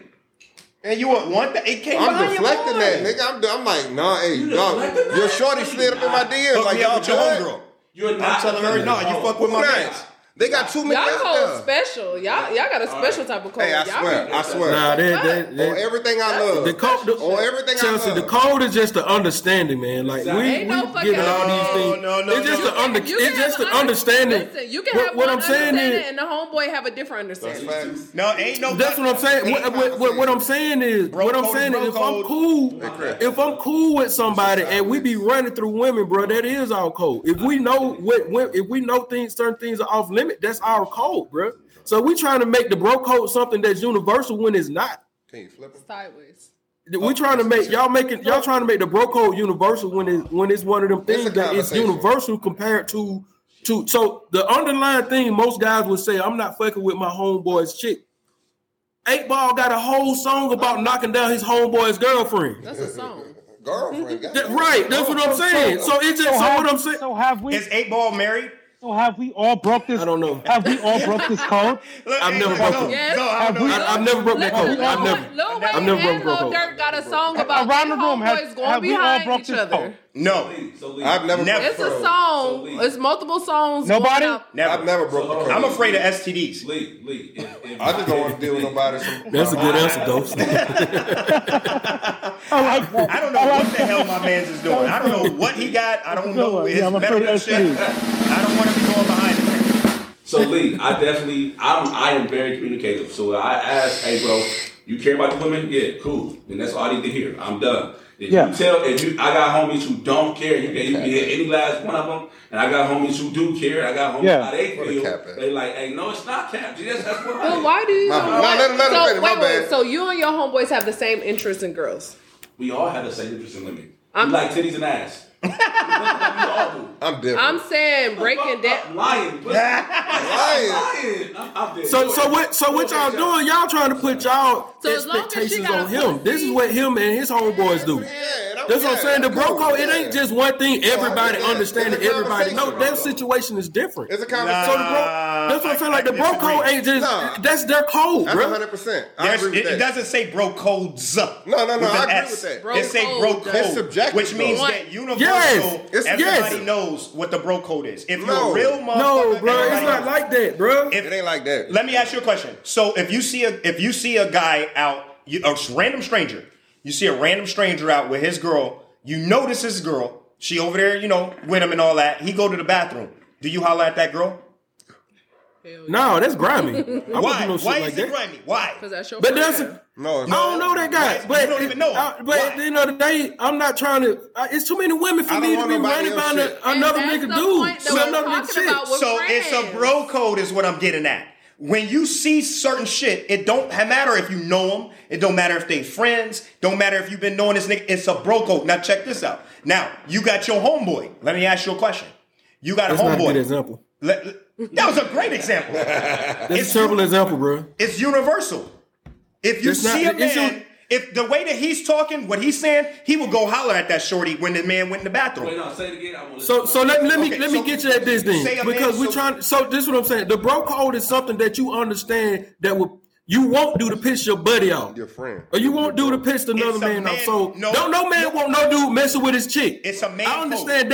And you would want that? It came. I'm deflecting that, nigga. I'm like, nah, hey, dog. Your shorty slid up in my DMs like y'all homegirl. You're not. I'm telling her, no, you fuck with my man. They got too many. Y'all cold special. Y'all got a special type of cold. Hey, I swear. Nah, on everything I love. On everything I love. The code is just the understanding, man. Like we giving all these things. No. It's just the understanding. Listen, you can have what I'm saying is, and the homeboy have a different understanding. No, ain't no. That's what I'm saying. What I'm saying is, if I'm cool with somebody and we be running through women, bro, that is our code. If we know things, certain things are off limits. That's our code, bro. So we trying to make the bro code something that's universal when it's not. Can you flip it sideways? We trying to make y'all trying to make the bro code universal when it's one of them things that is universal compared to. So the underlying thing most guys would say, I'm not fucking with my homeboy's chick. 8-Ball got a whole song about knocking down his homeboy's girlfriend. That's a song. Girlfriend. Right. That's what I'm saying. So it's just what I'm saying. So have we? Is 8-Ball married? So have we all broke this? I don't know. Have we all broke this code? I've never broke it. I've never broke that code. I've never broke it. Dirk got a song about around the room. Have we all broke this code? No, I've never. It's a song. It's multiple songs. Nobody. I've never broke the code. I'm afraid of STDs. I just don't want to deal with nobody. That's a good answer, though. I don't know what the hell my man's is doing. I don't know what he got. I don't know his medical shit. I don't want to be going behind him. So Lee, I am very communicative. So I ask, hey bro, you care about the women? Yeah, cool. And that's all I need to hear. I'm done. I got homies who don't care. You can hit any last one of them. And I got homies who do care. I got homies how they feel. They like, hey, no, it's not cap. That's what I mean. Why do you? So you and your homeboys have the same interest in girls? We all have the same interest in women. We like titties and ass. I'm different. I'm saying breaking down. Lying. So what y'all doing? Y'all trying to put y'all expectations on him. This is what him and his homeboys do. That's what I'm saying. The bro code, it ain't just one thing. Everybody understanding. Everybody know their situation is different. It's a conversation. That's what I'm saying. Like the bro code ain't just. That's their code, bro. 100%. It doesn't say bro codes. No. I agree with that. It say bro code, which means that universal. Everybody knows what the bro code is. If you're a real motherfucker, no, bro, it's not like that, bro. It ain't like that. Let me ask you a question. So if you see a guy out, a random stranger out with his girl, you notice his girl, she over there, with him and all that. He go to the bathroom. Do you holler at that girl? No, that's grimy. Why is it grimy? Why? Because that's your friend. No, I don't know that guy. But you don't even know him. But you know, today I'm not trying to. It's too many women for me to be running by another nigga dude. So it's a bro code, is what I'm getting at. When you see certain shit, it don't matter if you know them. It don't matter if they friends. Don't matter if you've been knowing this nigga. It's a bro code. Now check this out. Now you got your homeboy. Let me ask you a question. You got a homeboy. Not a good example. That was a great example. It's a terrible example, bro. It's universal. If you see a man, if the way that he's talking, what he's saying, he will go holler at that shorty when the man went in the bathroom. Wait, no, say it again. Let me get you at this then, because we're trying. So this is what I'm saying. The bro code is something that you understand that will. You won't do to piss your buddy off, your friend, or you won't do to piss another man off. So no man want no dude messing with his chick. It's a man. I understand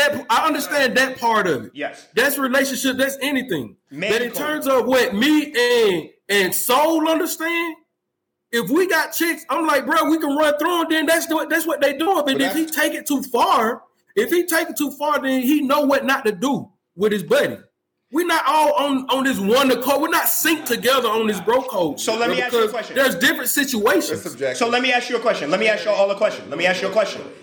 that part of it. Yes, that's relationship. That's anything. Man but in code. Terms of what me and Soul understand, if we got chicks, I'm like, bro, we can run through them. Then that's what they doing. But if he take it too far, then he know what not to do with his buddy. We're not all on this one code. We're not synced together on this bro code. So let me ask you a question. There's different situations. So let me ask you a question. Let me ask you all a question.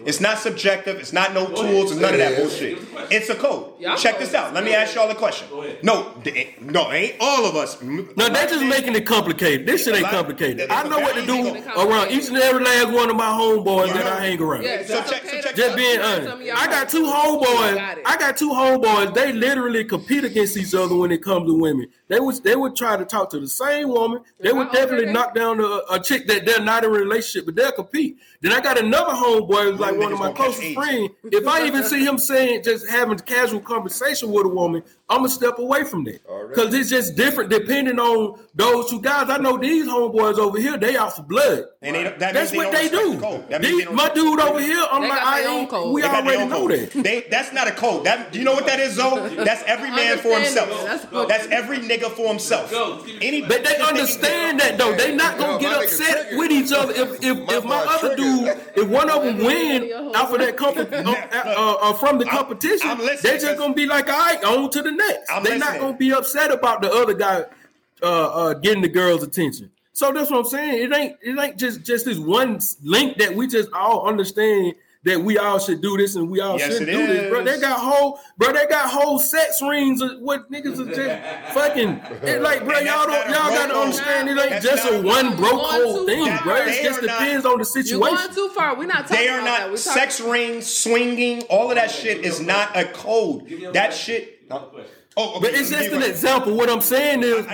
It's not subjective. It's not no tools or none of that bullshit. It's a code. Check this out. Let me ask you all a question. No, ain't all of us. No, that's just making it complicated. This shit ain't complicated. I know what to do around each and every last one of my homeboys that I hang around. Just being honest. I got two homeboys. They literally compete against each other when it comes to women. They would try to talk to the same woman. They would definitely knock down a chick that they're not in a relationship, but they'll compete. Then I got another homeboy who's like one of my closest friends. If I even see him just having casual conversation with a woman, I'm going to step away from that. Because it's just different depending on those two guys. I know these homeboys over here, they out for blood. And that's what they do. My dude over here, I'm like, we already know that. That's not a code. Do you know what that is, though? That's every man for himself. That's every nigga for himself. But they understand that, though. They not going to get upset with each other. If my other dude, if one of them win out for that from the competition, they're just going to be like, all right, on to the next. They're not going to be upset about the other guy getting the girl's attention. So that's what I'm saying. It ain't just this one link that we just all understand that we all should do this and we all shouldn't do this. Bro, they got whole sex rings of what niggas are just fucking. It's like, bro, y'all gotta understand it ain't just a one bro code thing, bro. It just depends on the situation. You're going too far. We're not talking about that. Sex rings, swinging, all of that shit is not a code. That shit. Oh, okay. But it's just an example. What I'm saying is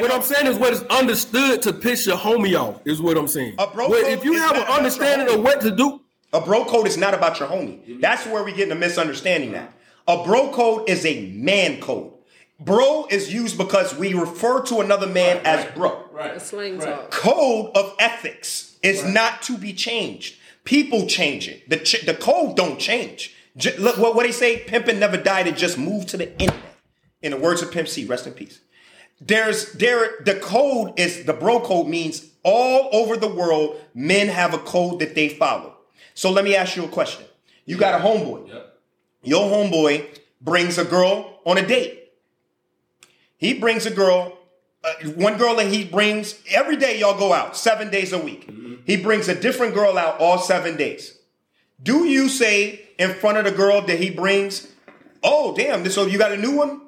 what is understood to piss your homie off is what I'm saying. If you have an understanding of what to do, a bro code is not about your homie. That's where we get in a misunderstanding at. A bro code is a man code. Bro is used because we refer to another man as bro. Right. Slang talk. Code of ethics is not to be changed. People change it. The code don't change. Look what they say, pimping never died, it just moved to the internet. In the words of Pimp C, rest in peace. The code is, the bro code means all over the world, men have a code that they follow. So let me ask you a question. You got a homeboy. Yep. Your homeboy brings a girl on a date. He brings a girl, one girl that he brings, every day y'all go out, 7 days a week. Mm-hmm. He brings a different girl out all 7 days. Do you say in front of the girl that he brings, oh, damn, so you got a new one?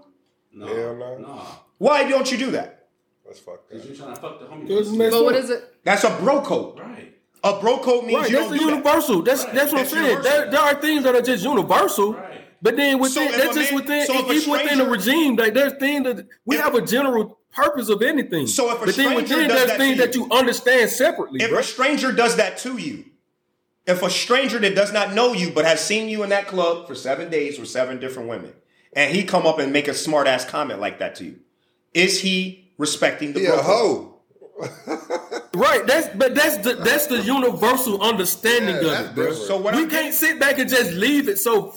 No. Hell no. No. Why don't you do that? Let's fuck that. Because you're trying to fuck the homie. But what is it? That's a bro code. Right. A bro code means you don't do universal. That. That's what I'm saying. There are things that are just universal. Right. But then within, within the regime. Like there's things that we have a general purpose of anything. So if a stranger does that things that you understand separately. If a stranger does that to you, if a stranger that does not know you but has seen you in that club for 7 days with seven different women, and he come up and make a smart ass comment like that to you, is he respecting the bro code? Right. That's the universal understanding of it, bro. So we can't sit back and just leave it so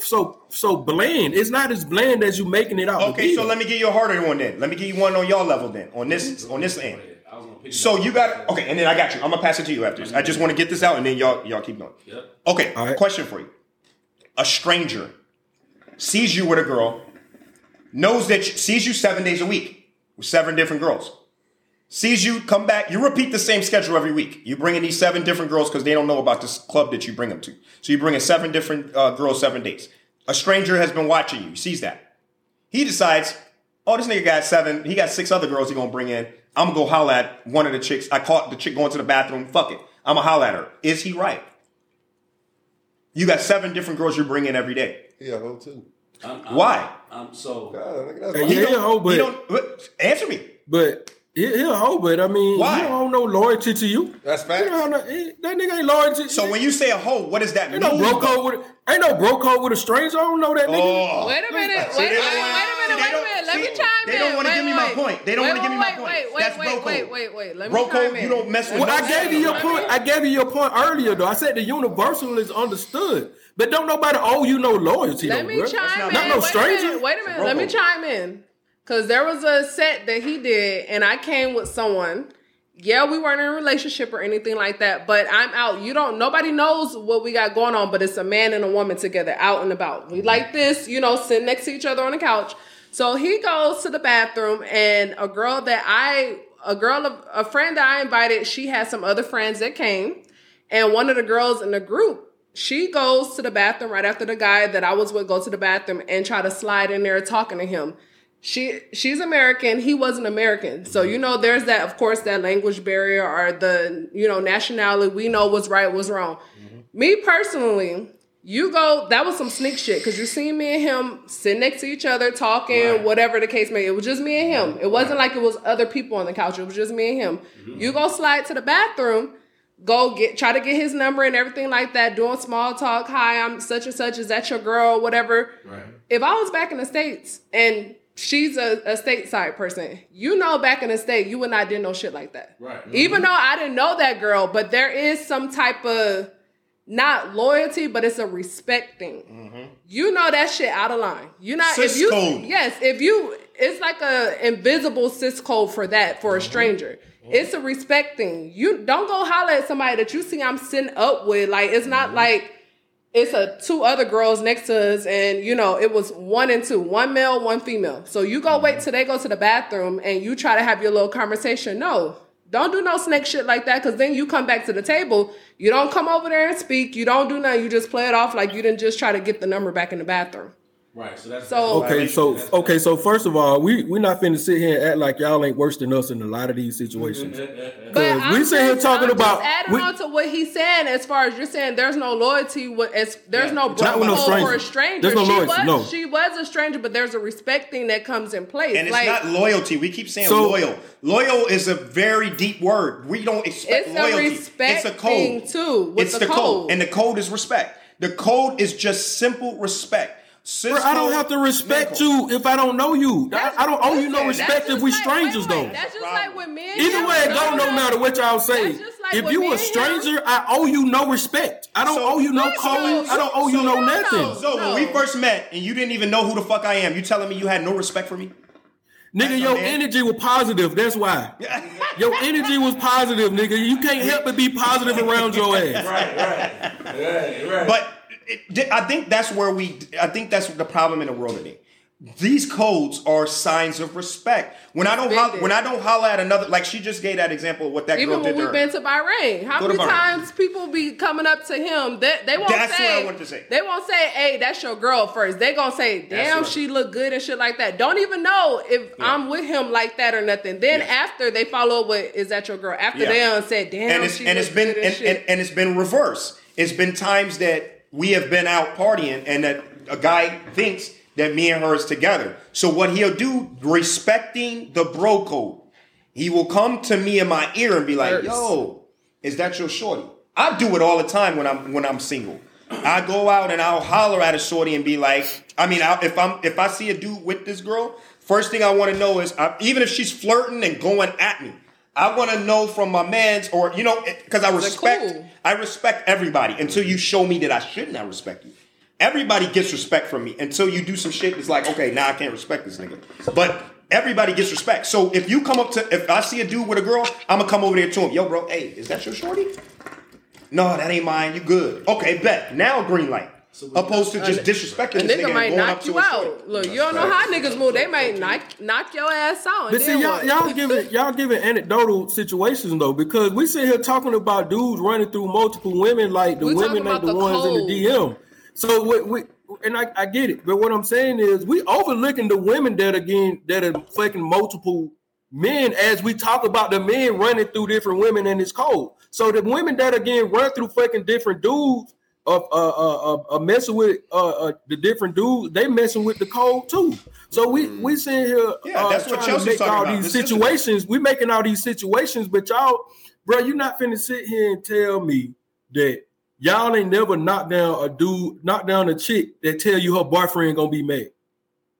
bland. It's not as bland as you making it out. Okay, so let me give you a harder one then. Let me give you one on y'all level then. On this end. So you got and then I got you. I'm gonna pass it to you after this. I just want to get this out and then y'all keep going. Yep. Okay, question for you. A stranger sees you with a girl, knows that sees you 7 days a week with seven different girls. Sees you, come back, you repeat the same schedule every week. You bring in these seven different girls because they don't know about this club that you bring them to. So you bring in seven different girls 7 days. A stranger has been watching you, sees that. He decides, oh, this nigga got seven, he got six other girls he gonna bring in. I'm gonna go holler at one of the chicks. I caught the chick going to the bathroom, fuck it. I'm gonna holler at her. Is he right? You got seven different girls you bring in every day. Yeah, whole too. Why? He don't answer me. But he'll hoe, but I mean, why? He don't know loyalty to you. That's fact. That nigga ain't loyal to you. So when you say a hoe, what does that mean? Ain't no bro code with a stranger. I don't know that nigga. Oh. Wait a minute. Let me chime in. They don't want to give me my point. That's bro code. Wait. Let me chime in. Bro code, you don't mess with me. I gave you your point earlier, though. I said the universal is understood. But don't nobody owe you no loyalty. Let me chime in. Not no stranger. Wait a minute. Let me chime in. Because there was a set that he did, and I came with someone. Yeah, we weren't in a relationship or anything like that, but I'm out. Nobody knows what we got going on, but it's a man and a woman together, out and about. We like this, sitting next to each other on the couch. So he goes to the bathroom, and a friend that I invited, she had some other friends that came, and one of the girls in the group, she goes to the bathroom right after the guy that I was with go to the bathroom and try to slide in there talking to him. She's American. He wasn't American. So, there's that, of course, that language barrier or the, nationality. We know what's right, what's wrong. Mm-hmm. Me personally, that was some sneak shit. Because you seen me and him sitting next to each other, talking, whatever the case may be. It was just me and him. It wasn't like it was other people on the couch. It was just me and him. Mm-hmm. You go slide to the bathroom, try to get his number and everything like that, doing small talk. Hi, I'm such and such. Is that your girl? Whatever. Right. If I was back in the States and she's a stateside person. Back in the state, you would not did no shit like that. Right. Mm-hmm. Even though I didn't know that girl, but there is some type of, not loyalty, but it's a respect thing. Mm-hmm. That shit out of line. You're not, sis if you, code. Yes, if you, it's like a invisible sis code for that, for a stranger. Mm-hmm. It's a respect thing. You don't go holler at somebody that you see I'm sitting up with. Like, it's not like, it's two other girls next to us, and, it was one and two. One male, one female. So you go wait till they go to the bathroom, and you try to have your little conversation. No, don't do no snake shit like that, because then you come back to the table. You don't come over there and speak. You don't do nothing. You just play it off like you didn't just try to get the number back in the bathroom. Right, so that's... So first of all, we're not finna sit here and act like y'all ain't worse than us in a lot of these situations. But we sit here talking about... adding on to what he's saying, as far as you're saying there's no loyalty, there's no bro code for a stranger. There's no loyalty, She was a stranger, but there's a respect thing that comes in place. And it's not loyalty. We keep saying loyal. Loyal is a very deep word. We don't expect loyalty. It's a respect thing, too. It's the code. And the code is respect. The code is just simple respect. Cisco, bro, I don't have to respect Michael. You if I don't know you. I don't owe you no respect if we like, strangers, though. That's just like with men. Either way, it don't no matter what y'all say. Like if you a stranger, I owe you no respect. I don't owe you no calling. I don't owe you no nothing. So when we first met and you didn't even know who the fuck I am, you telling me you had no respect for me? Nigga, your energy was positive. That's why. Your energy was positive, nigga. You can't help but be positive around your ass. Right. But I think that's the problem in the world today. These codes are signs of respect. When I don't holler at another, like she just gave that example of what that girl did. Even when we've been to Bahrain, how many times people be coming up to him? They won't that's say. That's what I wanted to say. They won't say, "Hey, that's your girl" first. They gonna say, "Damn, she look good" and shit like that. Don't even know if I'm with him like that or nothing. Then after they follow up with, "Is that your girl?" After they done said, "Damn," and it's been reversed. It's been times that we have been out partying and that a guy thinks that me and her is together. So what he'll do, respecting the bro code, he will come to me in my ear and be like, "Yo, is that your shorty?" I do it all the time when I'm single. I go out and I'll holler at a shorty and be like, if I see a dude with this girl, first thing I want to know is, even if she's flirting and going at me, I want to know from my mans, or because I respect everybody until you show me that I should not respect you. Everybody gets respect from me until you do some shit that's like, okay, now I can't respect this nigga. But everybody gets respect. So if I see a dude with a girl, I'm going to come over there to him. "Yo, bro, hey, is that your shorty?" "No, that ain't mine." "You good?" "Okay, bet." Now green light. So opposed to just disrespecting this nigga might and going knock up you to out. Look, you don't know how niggas move. They might knock your ass out. But see, y'all giving anecdotal situations though, because we sit here talking about dudes running through multiple women, like the women ain't the ones in the DM. So I get it, but what I'm saying is we overlooking the women that are fucking multiple men as we talk about the men running through different women in this code. So the women that again run through fucking different dudes, messing with the different dudes, they messing with the code too. So we sitting here that's trying what to make all about. These this situations. We making all these situations, but y'all, bro, you not finna sit here and tell me that y'all ain't never knocked down a chick that tell you her boyfriend gonna be mad.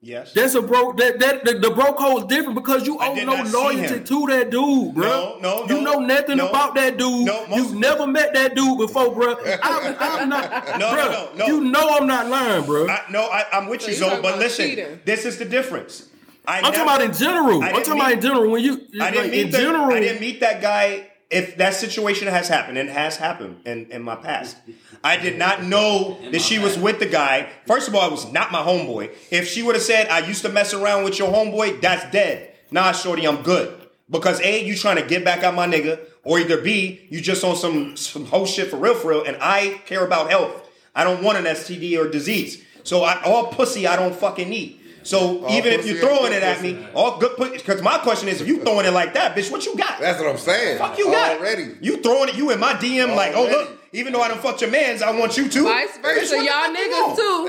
Yes, that's a bro. The bro code is different because you owe no loyalty to that dude, bro. No, you know nothing about that dude. No, you've never met that dude before, bro. I'm not. No. You know I'm not lying, bro. I'm with you, Zoe. But listen, cheating. This is the difference. I'm talking about in general. I didn't meet that guy. If that situation has happened, and has happened in my past, I did not know that she was with the guy. First of all, it was not my homeboy. If she would have said, "I used to mess around with your homeboy," that's dead. Nah, shorty, I'm good. Because A, you trying to get back at my nigga, or either B, you just on some whole shit for real, and I care about health. I don't want an STD or disease. So all pussy I don't fucking need. So even if you're throwing it at me, all good pussy. Because my question is, if you throwing it like that, bitch, what you got? That's what I'm saying. Fuck you got already. You throwing it. You in my DM already. Like, "Oh look, even though I done fucked your mans, I want you to." Vice versa, y'all niggas too.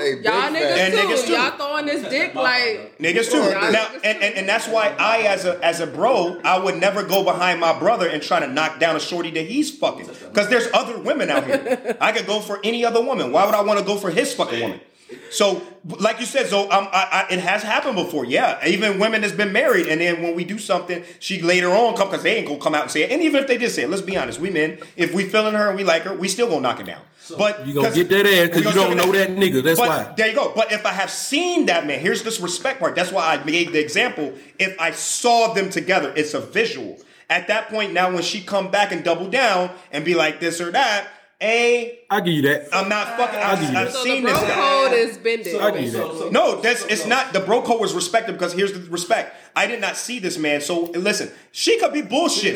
Y'all throwing this dick like niggas too. Now, and that's why I, as a bro, I would never go behind my brother and try to knock down a shorty that he's fucking. Because there's other women out here. I could go for any other woman. Why would I want to go for his fucking woman? So, like you said, so it has happened before. Yeah, even women that's been married, and then when we do something, she later on come, because they ain't gonna come out and say it. And even if they did say it, let's be honest, we men, if we feeling her and we like her, we still gonna knock it down. So but you gonna get that ass because you don't know that nigga. That's why. There you go. But if I have seen that man, here's this respect part. That's why I made the example. If I saw them together, it's a visual. At that point, now when she come back and double down and be like this or that. I give you that. I'm not fucking. I've seen this. The bro code is bended. So, I give you that. No, it's not. The bro code was respected because here's the respect. I did not see this man. So listen, she could be bullshit.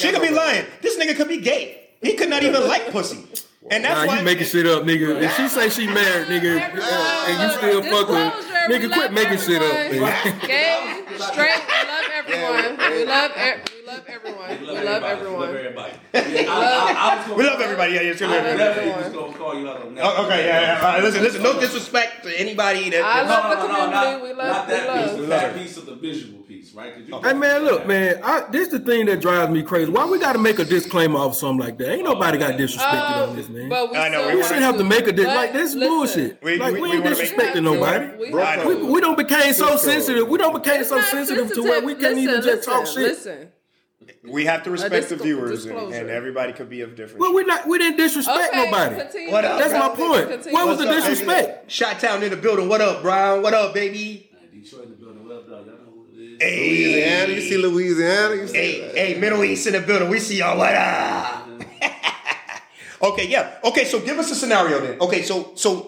She could be lying. This nigga could be gay. He could not even like pussy. And that's why you making shit up, nigga. If she say she married, nigga, and you still fuck her, nigga, quit making shit up. Gay, straight, we love everyone. We love everyone. everyone. We love everyone. We love everybody. Yeah, it's gonna be everybody. I'm just gonna call you out on that. Oh, okay, yeah. All right, listen. No disrespect to anybody that. I love the community. We love that piece of the visual piece, right? Hey man, look, man. This is the thing that drives me crazy. Why we got to make a disclaimer of something like that? Ain't nobody got disrespected on this, man. I know we shouldn't have to make a disclaimer. Like this bullshit. We ain't disrespecting nobody. We don't became so sensitive. We don't became so sensitive to where we can't even just talk shit. Listen. We have to respect the viewers, and everybody could be of different. Well, we didn't disrespect nobody. That's my point. Continue. What was the disrespect? Shot-town in the building. What up, Brown? What up, baby? Detroit in the building. What up, dog? Y'all know who it is. Hey. Louisiana. You see Louisiana? You see hey, Middle East in the building. We see y'all. What up? Okay, yeah. Okay, so give us a scenario then. Okay, so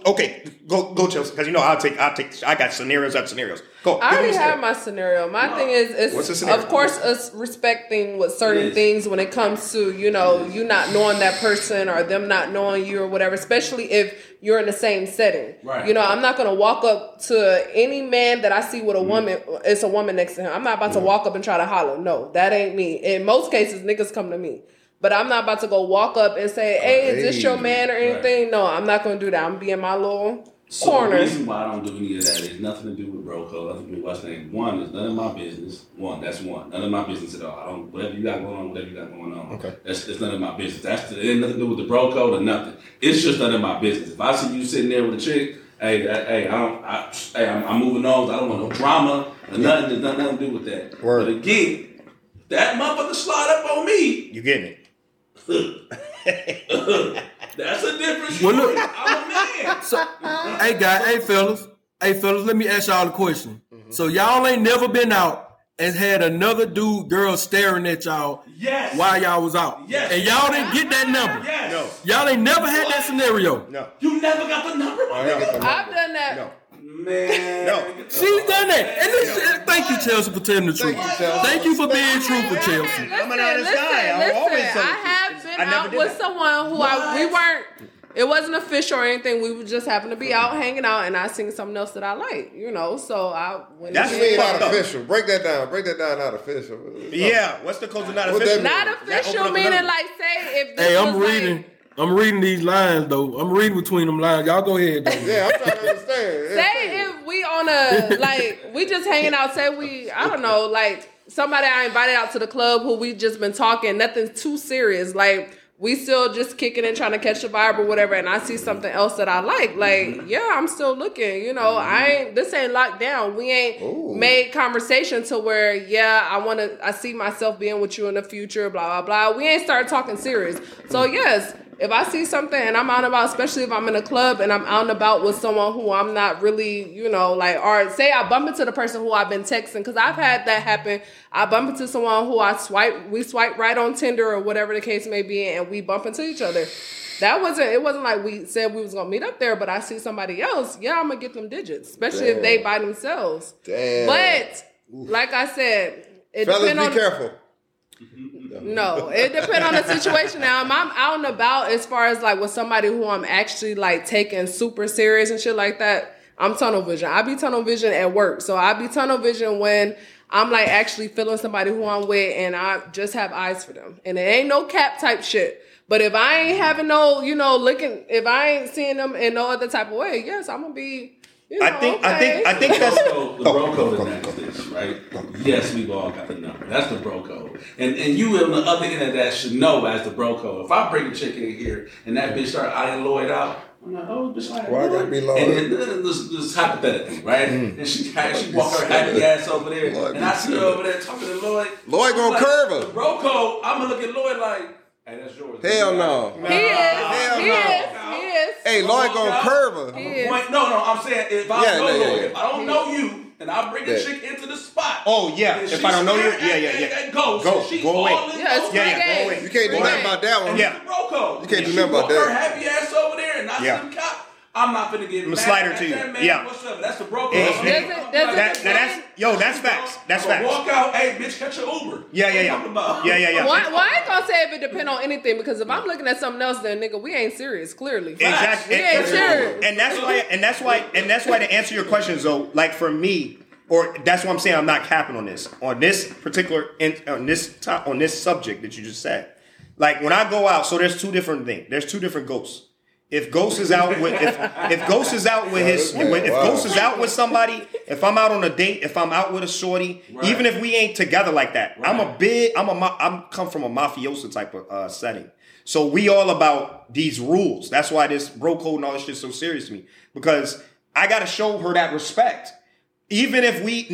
go Chelsea, because you know I got scenarios after scenarios. Go. I already have my scenario. My thing is, it's of course us respecting with certain things when it comes to, you know, you not knowing that person or them not knowing you or whatever, especially if you're in the same setting. Right. You know, I'm not going to walk up to any man that I see with a woman. It's a woman next to him. I'm not about to walk up and try to holler. No, that ain't me. In most cases, niggas come to me. But I'm not about to go walk up and say, hey, is this your man or anything? Right. No, I'm not going to do that. I'm going to be in my little corner. The reason why I don't do any of that is nothing to do with bro code. Nothing to do with what's name. One, it's none of my business. One, that's one. None of my business at all. I don't, whatever you got going on. Okay. It's none of my business. It ain't nothing to do with the bro code or nothing. It's just none of my business. If I see you sitting there with a chick, I'm moving on. I don't want no drama. Nothing to do with that. Word. But again, that motherfucker slide up on me. You getting it. That's a different story. Well, look, I'm a man. So, hey fellas, let me ask y'all a question. Mm-hmm. So y'all ain't never been out and had another girl staring at y'all while y'all was out. Yes. And y'all didn't get that number. Yes. No. Y'all ain't never had that scenario. No. You never got the number, I've done that. No. Man. No. She's done that. And thank you, Chelsea, for telling the truth. Thank you for being truthful, Chelsea. I'm an honest guy. I'm always so I have been out with someone who it wasn't official or anything. We were just happened to be out hanging out, and I seen something else that I like, you know. So I went. That's not official. Break that down. Not official. Yeah. What's the code of not official? Not official meaning like say if. Hey, I'm reading. I'm reading these lines, though. I'm reading between them lines. Y'all go ahead, though. Yeah, I'm trying to understand. Say if we on a, like, we just hanging out. Say we, I don't know, like, somebody I invited out to the club who we just been talking. Nothing too serious. Like, we still just kicking and trying to catch the vibe or whatever, and I see something else that I like. Like, yeah, I'm still looking. You know, this ain't locked down. We ain't made conversation to where, I see myself being with you in the future, blah, blah, blah. We ain't started talking serious. So, yes. If I see something and I'm out and about, especially if I'm in a club and I'm out and about with someone who I'm not really, you know, like, or say I bump into the person who I've been texting, because I've had that happen. I bump into someone who we swipe right on Tinder or whatever the case may be, and we bump into each other. It wasn't like we said we was going to meet up there, but I see somebody else. Yeah, I'm going to get them digits, especially if they by themselves. Damn. But, like I said, it depends on... Fellas, be careful. No, it depends on the situation. Now, if I'm out and about as far as like with somebody who I'm actually like taking super serious and shit like that, I'm tunnel vision. I be tunnel vision at work. So I be tunnel vision when I'm like actually feeling somebody who I'm with and I just have eyes for them. And it ain't no cap type shit. But if I ain't having no, you know, looking, if I ain't seeing them in no other type of way, yes, I'm going to be, you know, I think that's the bro code is right? Yes, we've all got the number. That's the bro code. And you on the other end of that should know as the bro code. If I bring a chick in here and that bitch start eyeing Lloyd out, I'm like, oh, bitch, I gotta be Lloyd. And then this hypothetically, right? Mm. And she walk her happy ass over there, Lloyd, and I see her over there talking to Lloyd. Lloyd gonna like, curve her. Bro code. I'm gonna look at Lloyd like, hey, that's yours. Hell no. He is. Hell no. Hey, Lloyd gonna curve her. No, I'm saying if I know Lloyd, if I don't know you, and I bring a chick into the spot. Oh yeah, if I don't know you, yeah. Go away. Yeah, go away. You can't do nothing about that one. Yeah, you can't do nothing about that. Her happy ass over there, and I see them cop. I'm not finna get mad at that man. Yeah. What's up? That's the bro code. That's facts. That's facts. Walk out, hey, bitch, catch your Uber. Yeah. Why I ain't gonna say if it depend on anything, because if I'm looking at something else, then nigga, we ain't serious, clearly. Exactly. We ain't serious. And that's why to answer your questions, though, like for me, or that's what I'm saying. I'm not capping on this. On this particular, on this subject that you just said. Like when I go out, so there's two different things. There's two different ghosts. If Ghost is out with Ghost is out with somebody, if I'm out on a date, if I'm out with a shorty, right. even if we ain't together like that, right. I'm come from a mafioso type of setting. So we all about these rules. That's why this bro code and all this shit is so serious to me, because I gotta show her that respect. Even if we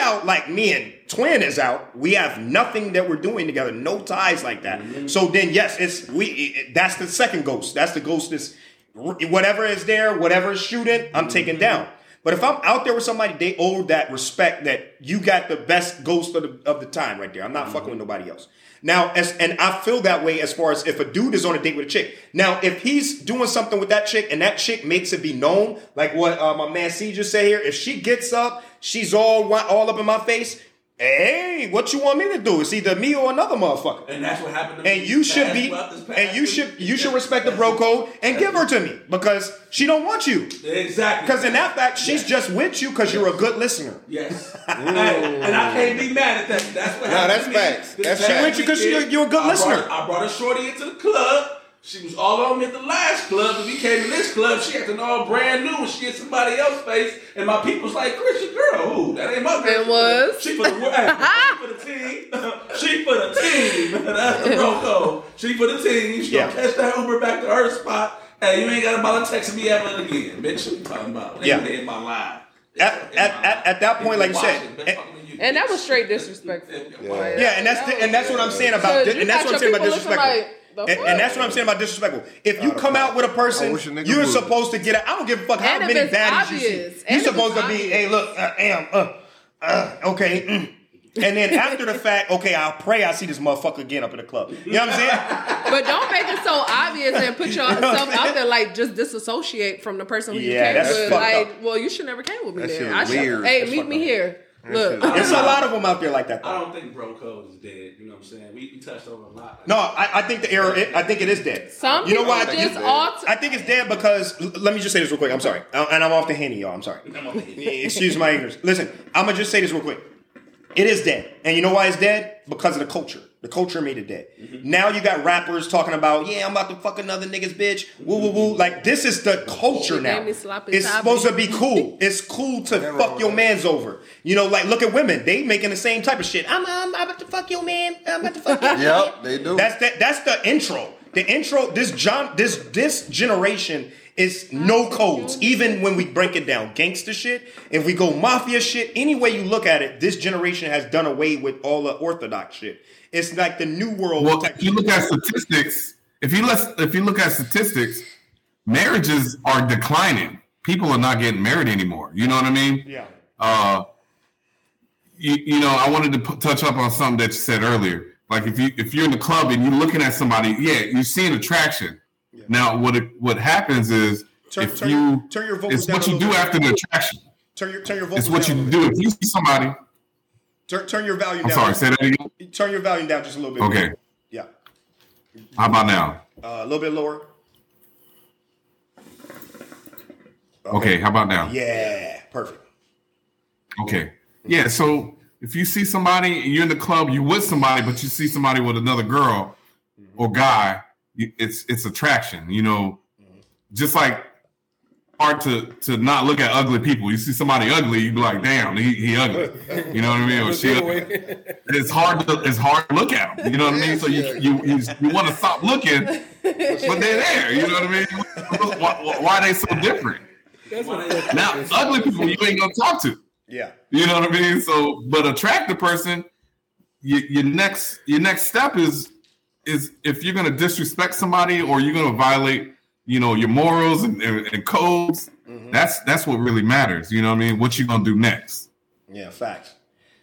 out, like me and Twin is out, we have nothing that we're doing together, no ties like that. Mm-hmm. So then, yes, that's the second ghost. That's the ghost that's whatever is there, whatever is shooting, I'm taking down. But if I'm out there with somebody, they owe that respect that you got the best ghost of the time right there. I'm not fucking with nobody else. Now, and I feel that way as far as if a dude is on a date with a chick. Now, if he's doing something with that chick and that chick makes it be known, like what my man C just said here, if she gets up, she's all up in my face, hey, what you want me to do? It's either me or another motherfucker. And that's what happened to me. You should respect the bro code and give her to me because she don't want you. Exactly. Because in that fact, she's just with you because you're a good listener. Yes. And I can't be mad at that. That's what happened. No, that's facts. That's facts. She with you because you're a good listener. I brought a shorty into the club. She was all on me at the last club. If we came to this club, she acting all brand new and she hit somebody else's face. And my people's like, Christian girl, who? That ain't my girl. It was. She for the team. She for the team. That's the bro code. She for the team. She gonna catch that Uber back to her spot. Hey, you ain't got to bother texting me ever again. Bitch, what you talking about? They in my line. At that point, like you said. And that was straight disrespectful. Yeah, and that's what I'm saying about disrespectful. And that's what I'm saying about disrespectful. If you come out with a person, you're supposed to get out. I don't give a fuck how many baddies you see. You're supposed to be, hey, look, okay. And then after the fact, okay, I'll pray I see this motherfucker again up in the club. You know what I'm saying? But don't make it so obvious and put yourself out there, like just disassociate from the person who you came with. Like, well, you should never came with me then. Hey, meet me here. Look, there's a lot of them out there like that, though. I don't think bro code is dead. You know what I'm saying? We touched over a lot. Like, no, I think the error. I think it is dead. Some you know why? I think it's dead because let me just say this real quick. I'm sorry, and I'm off the henny, y'all. I'm sorry. Excuse my ignorance. Listen, I'm gonna just say this real quick. It is dead, and you know why it's dead? Because of the culture. The culture made it dead. Mm-hmm. Now you got rappers talking about, yeah, I'm about to fuck another nigga's bitch. Woo, woo, woo. Like, this is the culture now. It's supposed to be cool. It's cool to fuck your mans over. You know, like, look at women. They making the same type of shit. I'm about to fuck your man. I'm about to fuck your man. Yep, they do. That's the intro. The intro, this generation is no codes. Even when we break it down, gangster shit, if we go mafia shit, any way you look at it, this generation has done away with all the orthodox shit. It's like the new world. Well, if you look at statistics, marriages are declining. People are not getting married anymore. You know what I mean? Yeah. You know, I wanted to touch up on something that you said earlier. Like if you're in the club and you're looking at somebody, you're seeing attraction. Yeah. Now what happens is turn your vocals. It's what you do after the attraction. Turn your vocals. It's what you do if you see somebody. Turn your volume down. I'm sorry, say that again. Turn your volume down just a little bit. Okay. More. Yeah. How about now? A little bit lower. Okay, how about now? Yeah, perfect. Okay. Yeah, so if you see somebody, you're in the club, you with somebody, but you see somebody with another girl or guy, it's attraction, you know. Just like hard to not look at ugly people. You see somebody ugly, you be like, damn, he ugly. You know what I mean? Or she ugly. It's hard to look at them. You know what I mean? So you want to stop looking, but they're there. You know what I mean? Why are they so different? Now, ugly people you ain't gonna talk to. Yeah. You know what I mean? So, but attract the person. Your next step is if you're gonna disrespect somebody or you're gonna violate, you know, your morals and codes. Mm-hmm. That's what really matters. You know what I mean? What you gonna do next? Yeah, facts.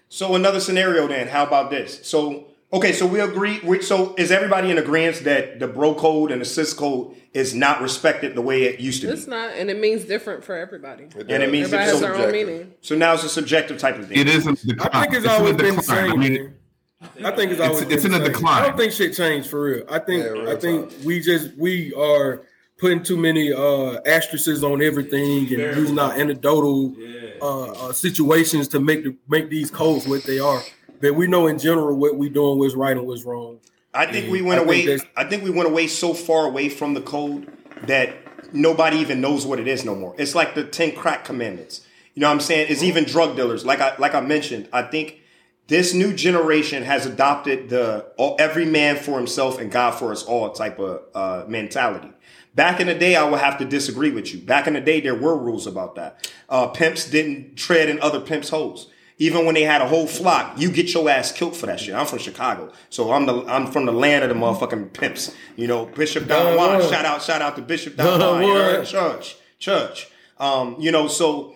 So another scenario then. How about this? So okay, so we agree. So is everybody in agreement that the bro code and the sis code is not respected the way it used to be? It's not, and it means different for everybody. And it means everybody has their own meaning. So now it's a subjective type of thing. It isn't. I think it's always been the same. I think it's always been in a decline. I don't think shit changed for real. I think we are. putting too many asterisks on everything and using our anecdotal situations to make these codes what they are. But we know in general what we're doing, what's right and what's wrong. I think we went away so far away from the code that nobody even knows what it is no more. It's like the 10 crack commandments. You know what I'm saying? It's even drug dealers. Like I mentioned, I think this new generation has adopted every man for himself and God for us all type of mentality. Back in the day, I would have to disagree with you. Back in the day, there were rules about that. Pimps didn't tread in other pimps' holes. Even when they had a whole flock, you get your ass killed for that shit. I'm from Chicago, so I'm from the land of the motherfucking pimps. You know, Bishop Don Juan. Shout out to Bishop Don Juan. Yeah, church. The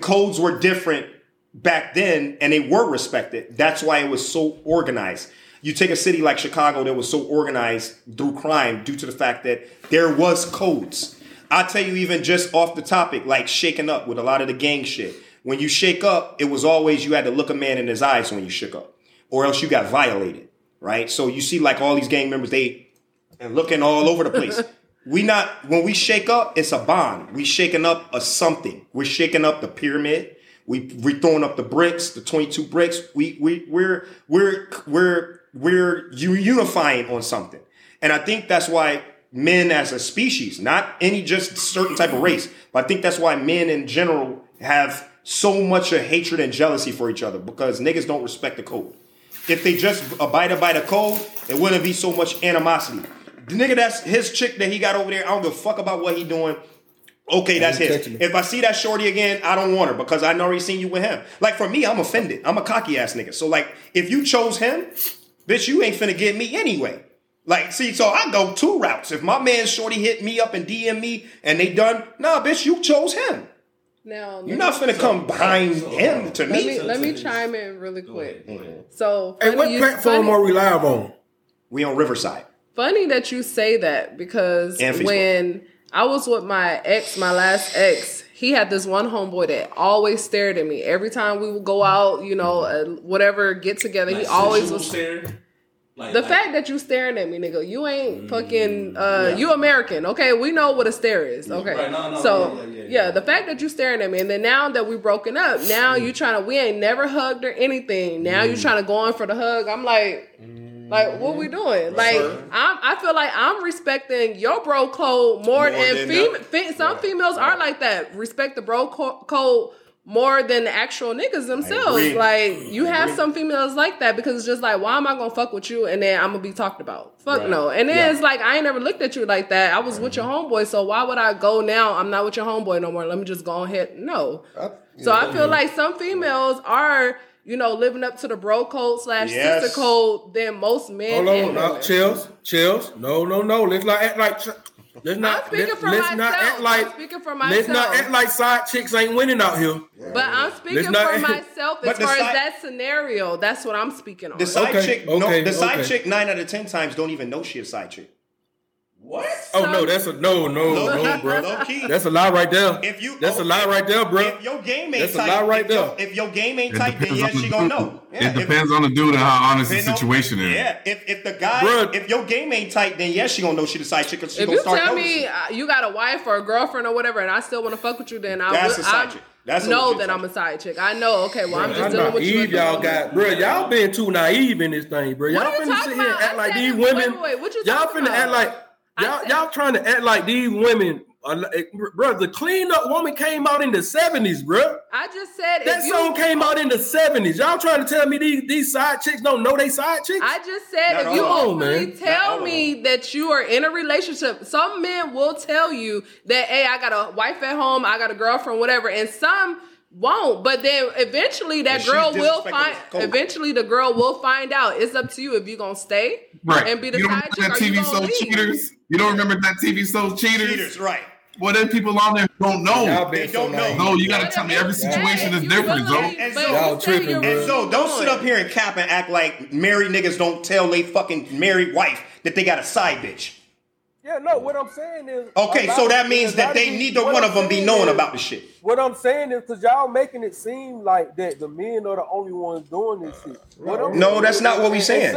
codes were different back then, and they were respected. That's why it was so organized. You take a city like Chicago that was so organized through crime due to the fact that there was codes. I tell you, even just off the topic, like shaking up with a lot of the gang shit. When you shake up, it was always you had to look a man in his eyes when you shook up, or else you got violated, right? So you see like all these gang members, they and looking all over the place. When we shake up, it's a bond. We shaking up a something. We're shaking up the pyramid. We're throwing up the bricks, the 22 bricks. We're unifying on something. And I think that's why men as a species, not any just certain type of race, but I think that's why men in general have so much of hatred and jealousy for each other, because niggas don't respect the code. If they just abided by the code, it wouldn't be so much animosity. The nigga, that's his chick that he got over there, I don't give a fuck about what he doing. Okay, that's his. If I see that shorty again, I don't want her because I already seen you with him. Like for me, I'm offended. I'm a cocky ass nigga. So like, if you chose him, bitch, you ain't finna get me anyway. Like, see, so I go two routes. If my man shorty hit me up and DM me and they done, nah, bitch, you chose him. Now, you're not finna come behind him to me. Let me chime in really quick. So, hey, what platform are we live on? We on Riverside. Funny that you say that, because when I was with my last ex, he had this one homeboy that always stared at me every time we would go out, you know, whatever get together. Like, he always was staring. The fact that you staring at me, nigga, you ain't fucking, you American, okay? We know what a stare is, okay? Right, the fact that you staring at me, and then now that we broken up, now you trying to, we ain't never hugged or anything. Now you trying to go in for the hug. I'm like, what we doing? Like, I feel like I'm respecting your bro code more than some females are like that. Respect the bro code more than the actual niggas themselves. Like, you have some females like that, because it's just like, why am I gonna fuck with you and then I'm gonna be talked about? Fuck no. And then it's like, I ain't never looked at you like that. I was with your homeboy, so why would I go now? I'm not with your homeboy no more. Let me just go ahead. No. So I feel like some females are, you know, living up to the bro code /sister code than most men. Hold on, chills. No. Let's not act like... Let's not act like side chicks ain't winning out here. But I'm speaking for myself as far as that scenario. That's what I'm speaking on. The side chick 9 out of 10 times don't even know she a side chick. What? Oh no, that's a no, bro. That's a lie right there. That's a lie right there, bro. If your game ain't tight, if your game ain't tight, then yeah, she gonna know. Yeah, it depends on the dude and how honest the situation is. Yeah, if the guy, bruh, if your game ain't tight, then yeah, she gonna know she the side chick. She if gonna you start tell noticing. Me you got a wife or a girlfriend or whatever, and I still want to fuck with you, then I know that I'm a side chick. I know. Okay, well, I'm just dealing with you. Y'all been too naive in this thing, bro. Y'all finna sit here and act like these women. Y'all finna act like. Y'all trying to act like these women, bro. The cleanup woman came out in the 70s, bro. I just said that song came out in the 70s. Y'all trying to tell me these side chicks don't know they side chicks? I just said if you openly tell me that you are in a relationship, some men will tell you that, hey, I got a wife at home, I got a girlfriend, whatever, and some won't. But then eventually the girl will find out. It's up to you if you're gonna stay and be the side chick or you gonna leave. Cheaters. You don't remember that TV show Cheaters, right? Well, then people on there don't know. They don't know. No, you gotta tell me every situation is different, though. And so don't sit up here and cap and act like married niggas don't tell they fucking married wife that they got a side bitch. Yeah, no, what I'm saying is... Okay, so that means that they neither one of them be knowing about the shit. What I'm saying is, because y'all making it seem like that the men are the only ones doing this shit. No, that's not what we saying.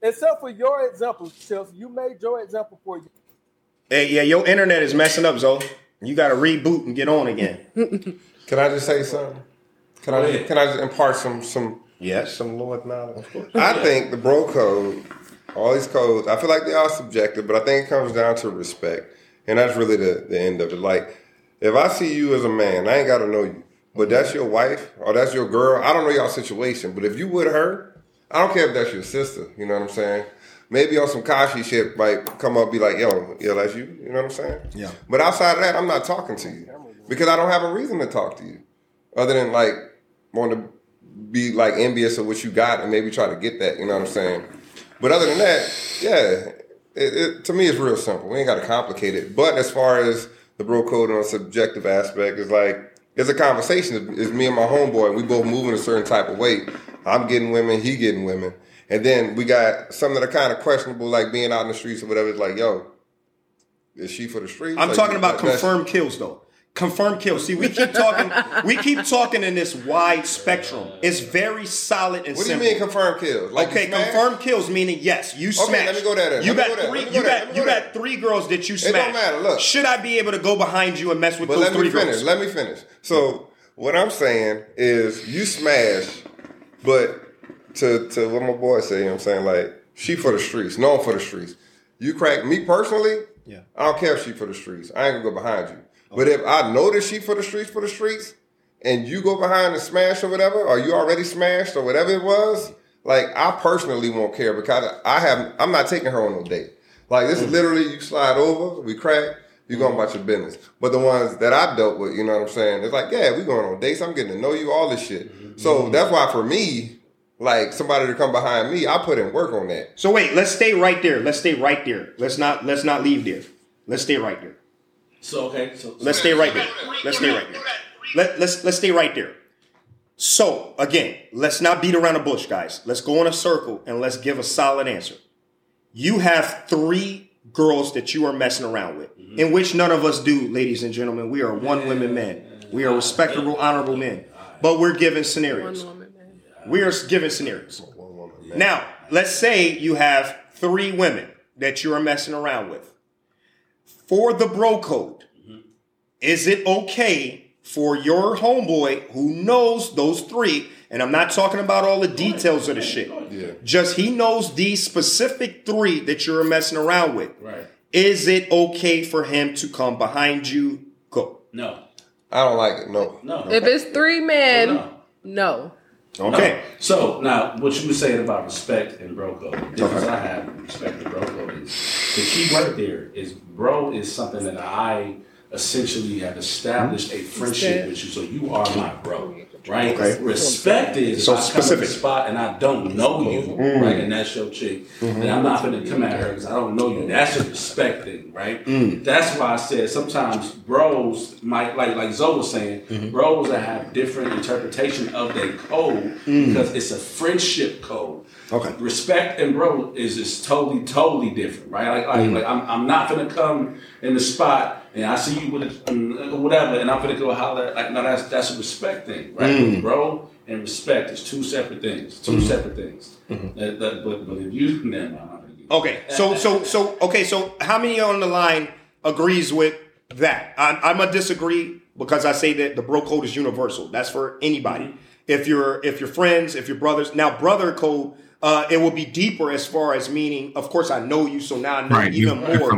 Except for your example, Chelsea. You made your example for you. Hey, yeah, your internet is messing up, Zoe. You got to reboot and get on again. Can I just say something? Can I just impart some yes, some Lord knowledge? Of course. I think the bro code, all these codes, I feel like they are subjective, but I think it comes down to respect. And that's really the end of it. Like, if I see you as a man, I ain't got to know you. But that's your wife or that's your girl. I don't know y'all situation. But if you with her, I don't care if that's your sister. You know what I'm saying? Maybe on some Kashi shit might come up and be like, yo, that's you. You know what I'm saying? Yeah. But outside of that, I'm not talking to you. Because I don't have a reason to talk to you. Other than, like, wanting to be, like, envious of what you got and maybe try to get that. You know what I'm saying? But other than that, yeah, it to me it's real simple. We ain't got to complicate it. But as far as the bro code on a subjective aspect, it's like, it's a conversation. It's me and my homeboy. We both moving a certain type of way. I'm getting women. He getting women. And then we got some that are kind of questionable, like being out in the streets or whatever. It's like, yo, is she for the streets? I'm like, talking about confirmed kills, though. Confirmed kills. See, we keep talking in this wide spectrum. It's very solid and simple. What do you mean confirmed kills? Like, okay, confirmed kills meaning yes, you smashed. Okay, let me go there. You got three girls that you smashed. It don't matter. Look, should I be able to go behind you and mess with those three girls? Let me finish. So what I'm saying is, you smashed, but. To what my boy said, you know what I'm saying? Like, she for the streets. No, I'm for the streets. You crack me personally, yeah. I don't care if she for the streets. I ain't going to go behind you. Okay. But if I know that she for the streets, and you go behind and smash or whatever, or you already smashed or whatever it was, like, I personally won't care because I'm not taking her on no date. Like, this is literally, you slide over, we crack, you're going about your business. But the ones that I dealt with, you know what I'm saying? It's like, yeah, we going on dates. I'm getting to know you, all this shit. Mm-hmm. So that's why for me, like, somebody to come behind me, I put in work on that. So wait, let's stay right there. Let's not leave there. Let's stay right there. Let's stay right there. So again, let's not beat around the bush, guys. Let's go in a circle and let's give a solid answer. You have three girls that you are messing around with, mm-hmm. in which none of us do, ladies and gentlemen. We are one woman men. We are respectable, honorable men. But we're given scenarios. We are given scenarios. Now, let's say you have three women that you are messing around with. For the bro code, mm-hmm. is it okay for your homeboy who knows those three, and I'm not talking about all the details of the shit, yeah. just he knows these specific three that you're messing around with. Right. Is it okay for him to come behind you? Go. No. I don't like it. No. If it's three men, no. Okay. No. So now, what you were saying about respect and bro code, the difference I have with respect and bro code is the key word there is bro is something that I essentially have established a friendship with you, so you are my bro, right? Okay. Respect is so specific. I come to the spot and I don't know you, right? And that's your chick, mm-hmm. and I'm not going to come at her because I don't know you. That's a respect thing, right? Mm. That's why I said sometimes bros might like Zoe was saying, mm-hmm. bros that have different interpretation of their code because it's a friendship code. Okay. Respect and bro is just totally different, right? Like I'm not gonna come in the spot and I see you with whatever, and I'm gonna go holler. Like, no, that's a respect thing, right? Mm. Bro and respect is two separate things. Mm-hmm. But if you never mind, I'm gonna do. Okay, so how many on the line agrees with that? I'm gonna disagree because I say that the bro code is universal. That's for anybody. Mm-hmm. If you're friends, if you're brothers. Now, brother code. It will be deeper as far as meaning, of course, I know you, so now I know even more.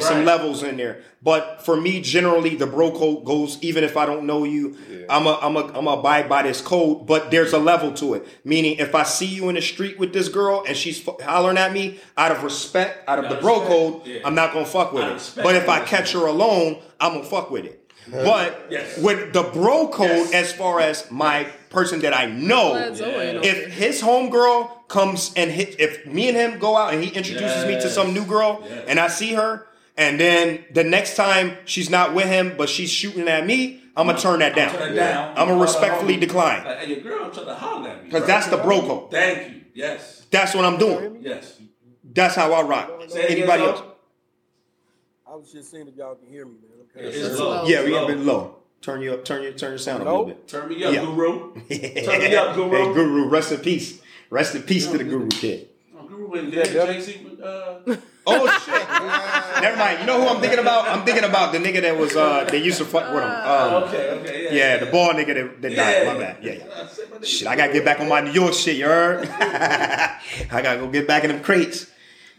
Some levels in there. But for me, generally, the bro code goes, even if I don't know you, I'm a abide by this code, but there's a level to it. Meaning, if I see you in the street with this girl and she's hollering at me, out of respect, out of the bro code, I'm not going to fuck with it. But if I catch her alone, I'm going to fuck with it. But with the bro code, as far as my person that I know, if his homegirl comes and if me and him go out and he introduces me to some new girl and I see her, and then the next time she's not with him but she's shooting at me, I'm going to turn that down. I'm going to respectfully decline. Like, hey, your girl trying to holler at me. Because that's the bro code. Thank you. Yes. That's what I'm doing. Yes. That's how I rock. Anybody else? I was just saying if y'all can hear me, man. It's low. Yeah, we got a bit low. Turn your sound up a little bit. Turn me up, Guru. Hey, Guru, rest in peace. Rest in peace to the Guru kid. Guru went there. JC. Oh shit! Never mind. You know who I'm thinking about? I'm thinking about the nigga that was they used to fuck with him. Okay, yeah. The ball nigga that died. My bad. Yeah. Shit, I gotta get back on my New York shit. You heard? I gotta go get back in them crates.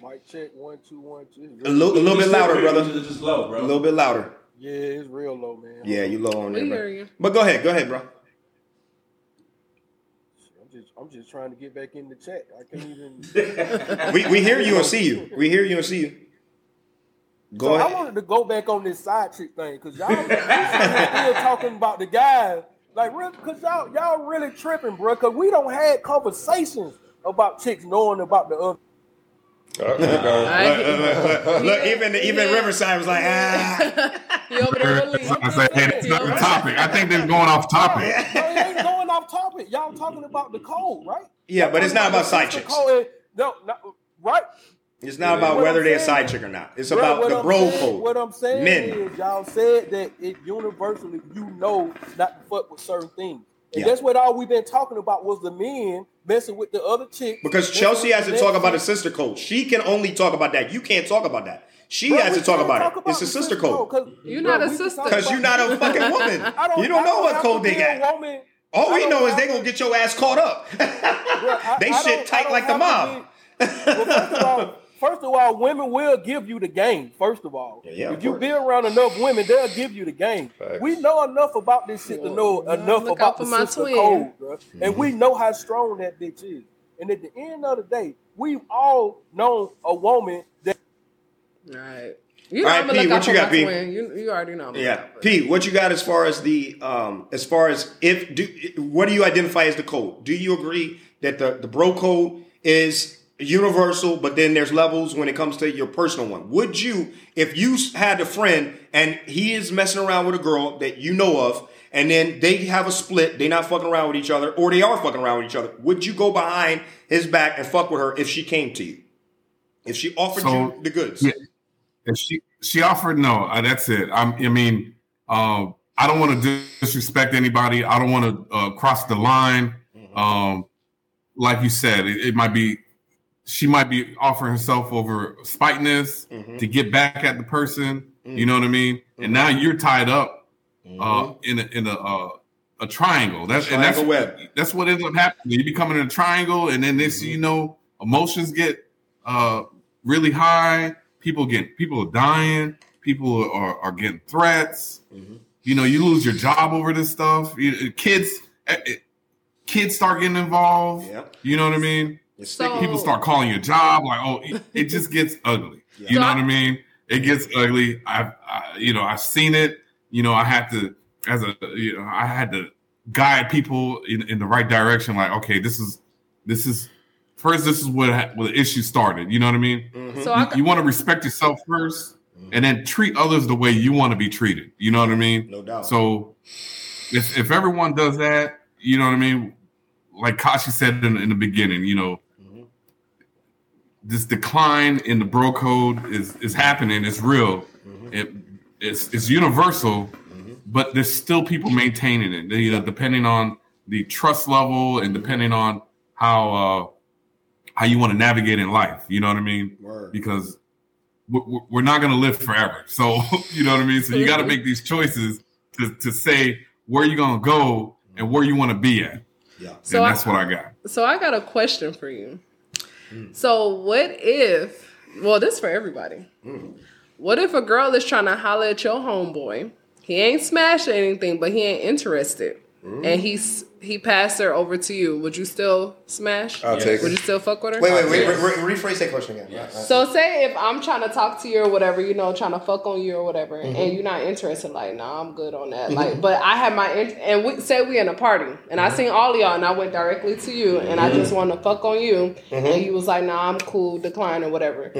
Mic check 1 2 1 2. A little bit louder, brother. Just low, bro. A little bit louder. Yeah, it's real low, man. Yeah, you low on there, bro. But go ahead, bro. I'm just trying to get back in the chat. I can't even. we hear you and see you. We hear you and see you. Go ahead. I wanted to go back on this side chick thing because y'all still talking about the guys. Like, because y'all really tripping, bro. Because we don't have conversations about chicks knowing about the other. Look, even Riverside was like, I said, hey, that's not the topic. I think they're going off topic. It ain't going off topic. Y'all talking about the code, right? Yeah, but it's not about side chicks. No, right? It's not about whether they're a side chick or not. It's about the bro code. What I'm saying is y'all said that it universally, you know, not to fuck with certain things. And that's what all we've been talking about was the men messing with the other chick. Because Chelsea has to talk about a sister code. She can only talk about that. You can't talk about that. She has to talk about it. It's a sister code. You're not a sister. Because you're not a fucking woman. You don't know what code they got. All we know is they're going to get your ass caught up. They shit tight like the mob. First of all, women will give you the game. First of all, if you be around enough women, they'll give you the game. Facts. We know enough about this shit to know enough about the sister code, bro. Mm-hmm. And we know how strong that bitch is. And at the end of the day, we've all known a woman that. All right, you know, all right, P. What you got, P? You already know. Yeah, P. What you got as far as the what do you identify as the code? Do you agree that the bro code is universal, but then there's levels when it comes to your personal one? Would you, if you had a friend and he is messing around with a girl that you know of, and then they have a split, they're not fucking around with each other, or they are fucking around with each other, would you go behind his back and fuck with her if she came to you? If she offered you the goods? Yeah, if she offered, no, that's it. I mean, I don't want to disrespect anybody. I don't want to cross the line. Mm-hmm. Like you said, it might be, she might be offering herself over spiteness to get back at the person. Mm-hmm. You know what I mean? Mm-hmm. And now you're tied up in a triangle. That's what ends up happening. You become in a triangle, and then this, you know, emotions get really high. People are dying. People are getting threats. Mm-hmm. You know, you lose your job over this stuff. Kids start getting involved. Yep. You know what I mean? So, people start calling your job, like, oh, it just gets ugly. Yeah. You know what I mean? It gets ugly. I've seen it. You know, I had to guide people in the right direction. Like, okay, this is first. This is where the issue started. You know what I mean? Mm-hmm. So you want to respect yourself first, and then treat others the way you want to be treated. You know what I mean? No doubt. So if everyone does that, you know what I mean? Like Kashi said in the beginning, you know, this decline in the bro code is happening. It's real. Mm-hmm. It's universal, but there's still people maintaining it. You know, depending on the trust level and depending on how you want to navigate in life. You know what I mean? Word. Because we're not going to live forever. So you know what I mean. So you got to make these choices to say where you're going to go and where you want to be at. Yeah. So that's what I got. So I got a question for you. Mm. So what if, well, this is for everybody. Mm. What if a girl is trying to holler at your homeboy? He ain't smashed or anything, but he ain't interested. Mm. And he passed her over to you. Would you still smash? I'll take it. Would you still fuck with her? Wait, rephrase that question again. Yes. Right. So say if I'm trying to talk to you or whatever, you know, trying to fuck on you or whatever, and you're not interested, like, nah, I'm good on that. Like, but I had my and we say we in a party, and I seen all of y'all, and I went directly to you, and I just wanted to fuck on you, and you was like, nah, I'm cool, decline or whatever,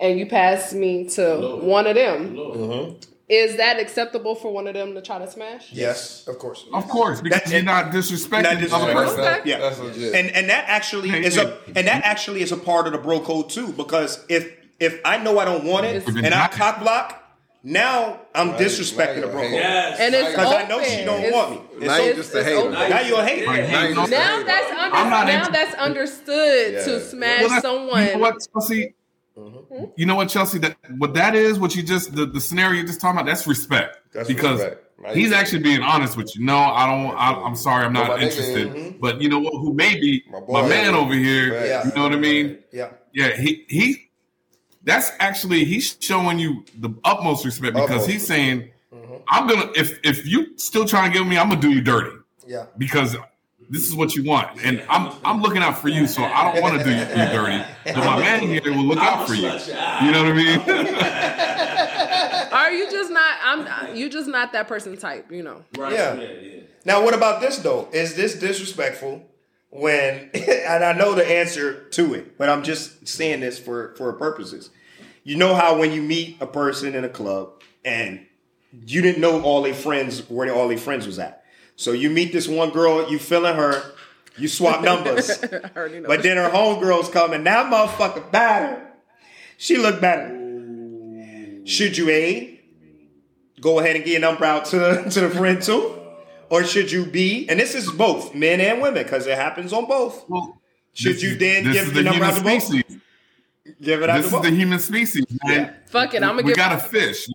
and you passed me to one of them. Is that acceptable for one of them to try to smash? Yes, of course. Of course, because you're not disrespecting the other person. Okay. Yeah, that's legit. And that actually is a part of the bro code too. Because if I know I don't want it and I cock block, now I'm disrespecting the bro code. Yes. And it's because I know she don't want me. Now you're just a hater. Now you're a hater. Now that's understood to smash someone. You know what, see? Mm-hmm. You know what, Chelsea? The scenario you're just talking about. That's respect. Right. He's actually being honest with you. No, I don't. I'm sorry, I'm not interested. Mm-hmm. But you know what? Who may be my man over here? Right. Yeah. You know what I mean? Yeah. Yeah. He. That's actually he's showing you the utmost respect because he's saying, mm-hmm. "I'm gonna if you still trying to get me, I'm gonna do you dirty." Yeah. Because this is what you want, and I'm looking out for you, so I don't want to do you dirty. But my man here will look out for you. You know what I mean? Are you just not? You just not that person type, you know? Right. Yeah. Now, what about this though? Is this disrespectful? When and I know the answer to it, but I'm just saying this for purposes. You know how when you meet a person in a club and you didn't know all their friends where all their friends was at. So you meet this one girl, you feeling her, you swap numbers. But then her homegirls come and that motherfucker better. She look better. Should you A, go ahead and get a number out to the friend too? Or should you be, and this is both men and women because it happens on both. Well, should you then give the number out to both? Give it out to both. This is the human species, man. Yeah. Fuck it, I'm gonna give it. We got a fish.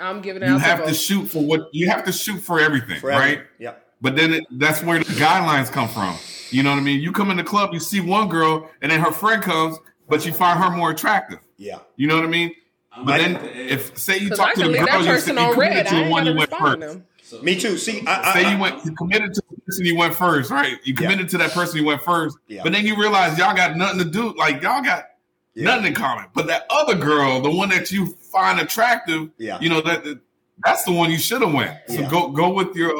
I'm giving it out. You have to shoot for what you have to shoot for everything, right? Yeah. But then that's where the guidelines come from. You know what I mean? You come in the club, you see one girl, and then her friend comes, but you find her more attractive. Yeah. You know what I mean? But then if say you talk to the girl, you committed to the one you went first. So, me too. See, you committed to the person you went first, right? You committed to that person you went first, but then you realize y'all got nothing to do. Like y'all got nothing in common. But that other girl, the one that you find attractive, you know that's the one you should have went. So go with your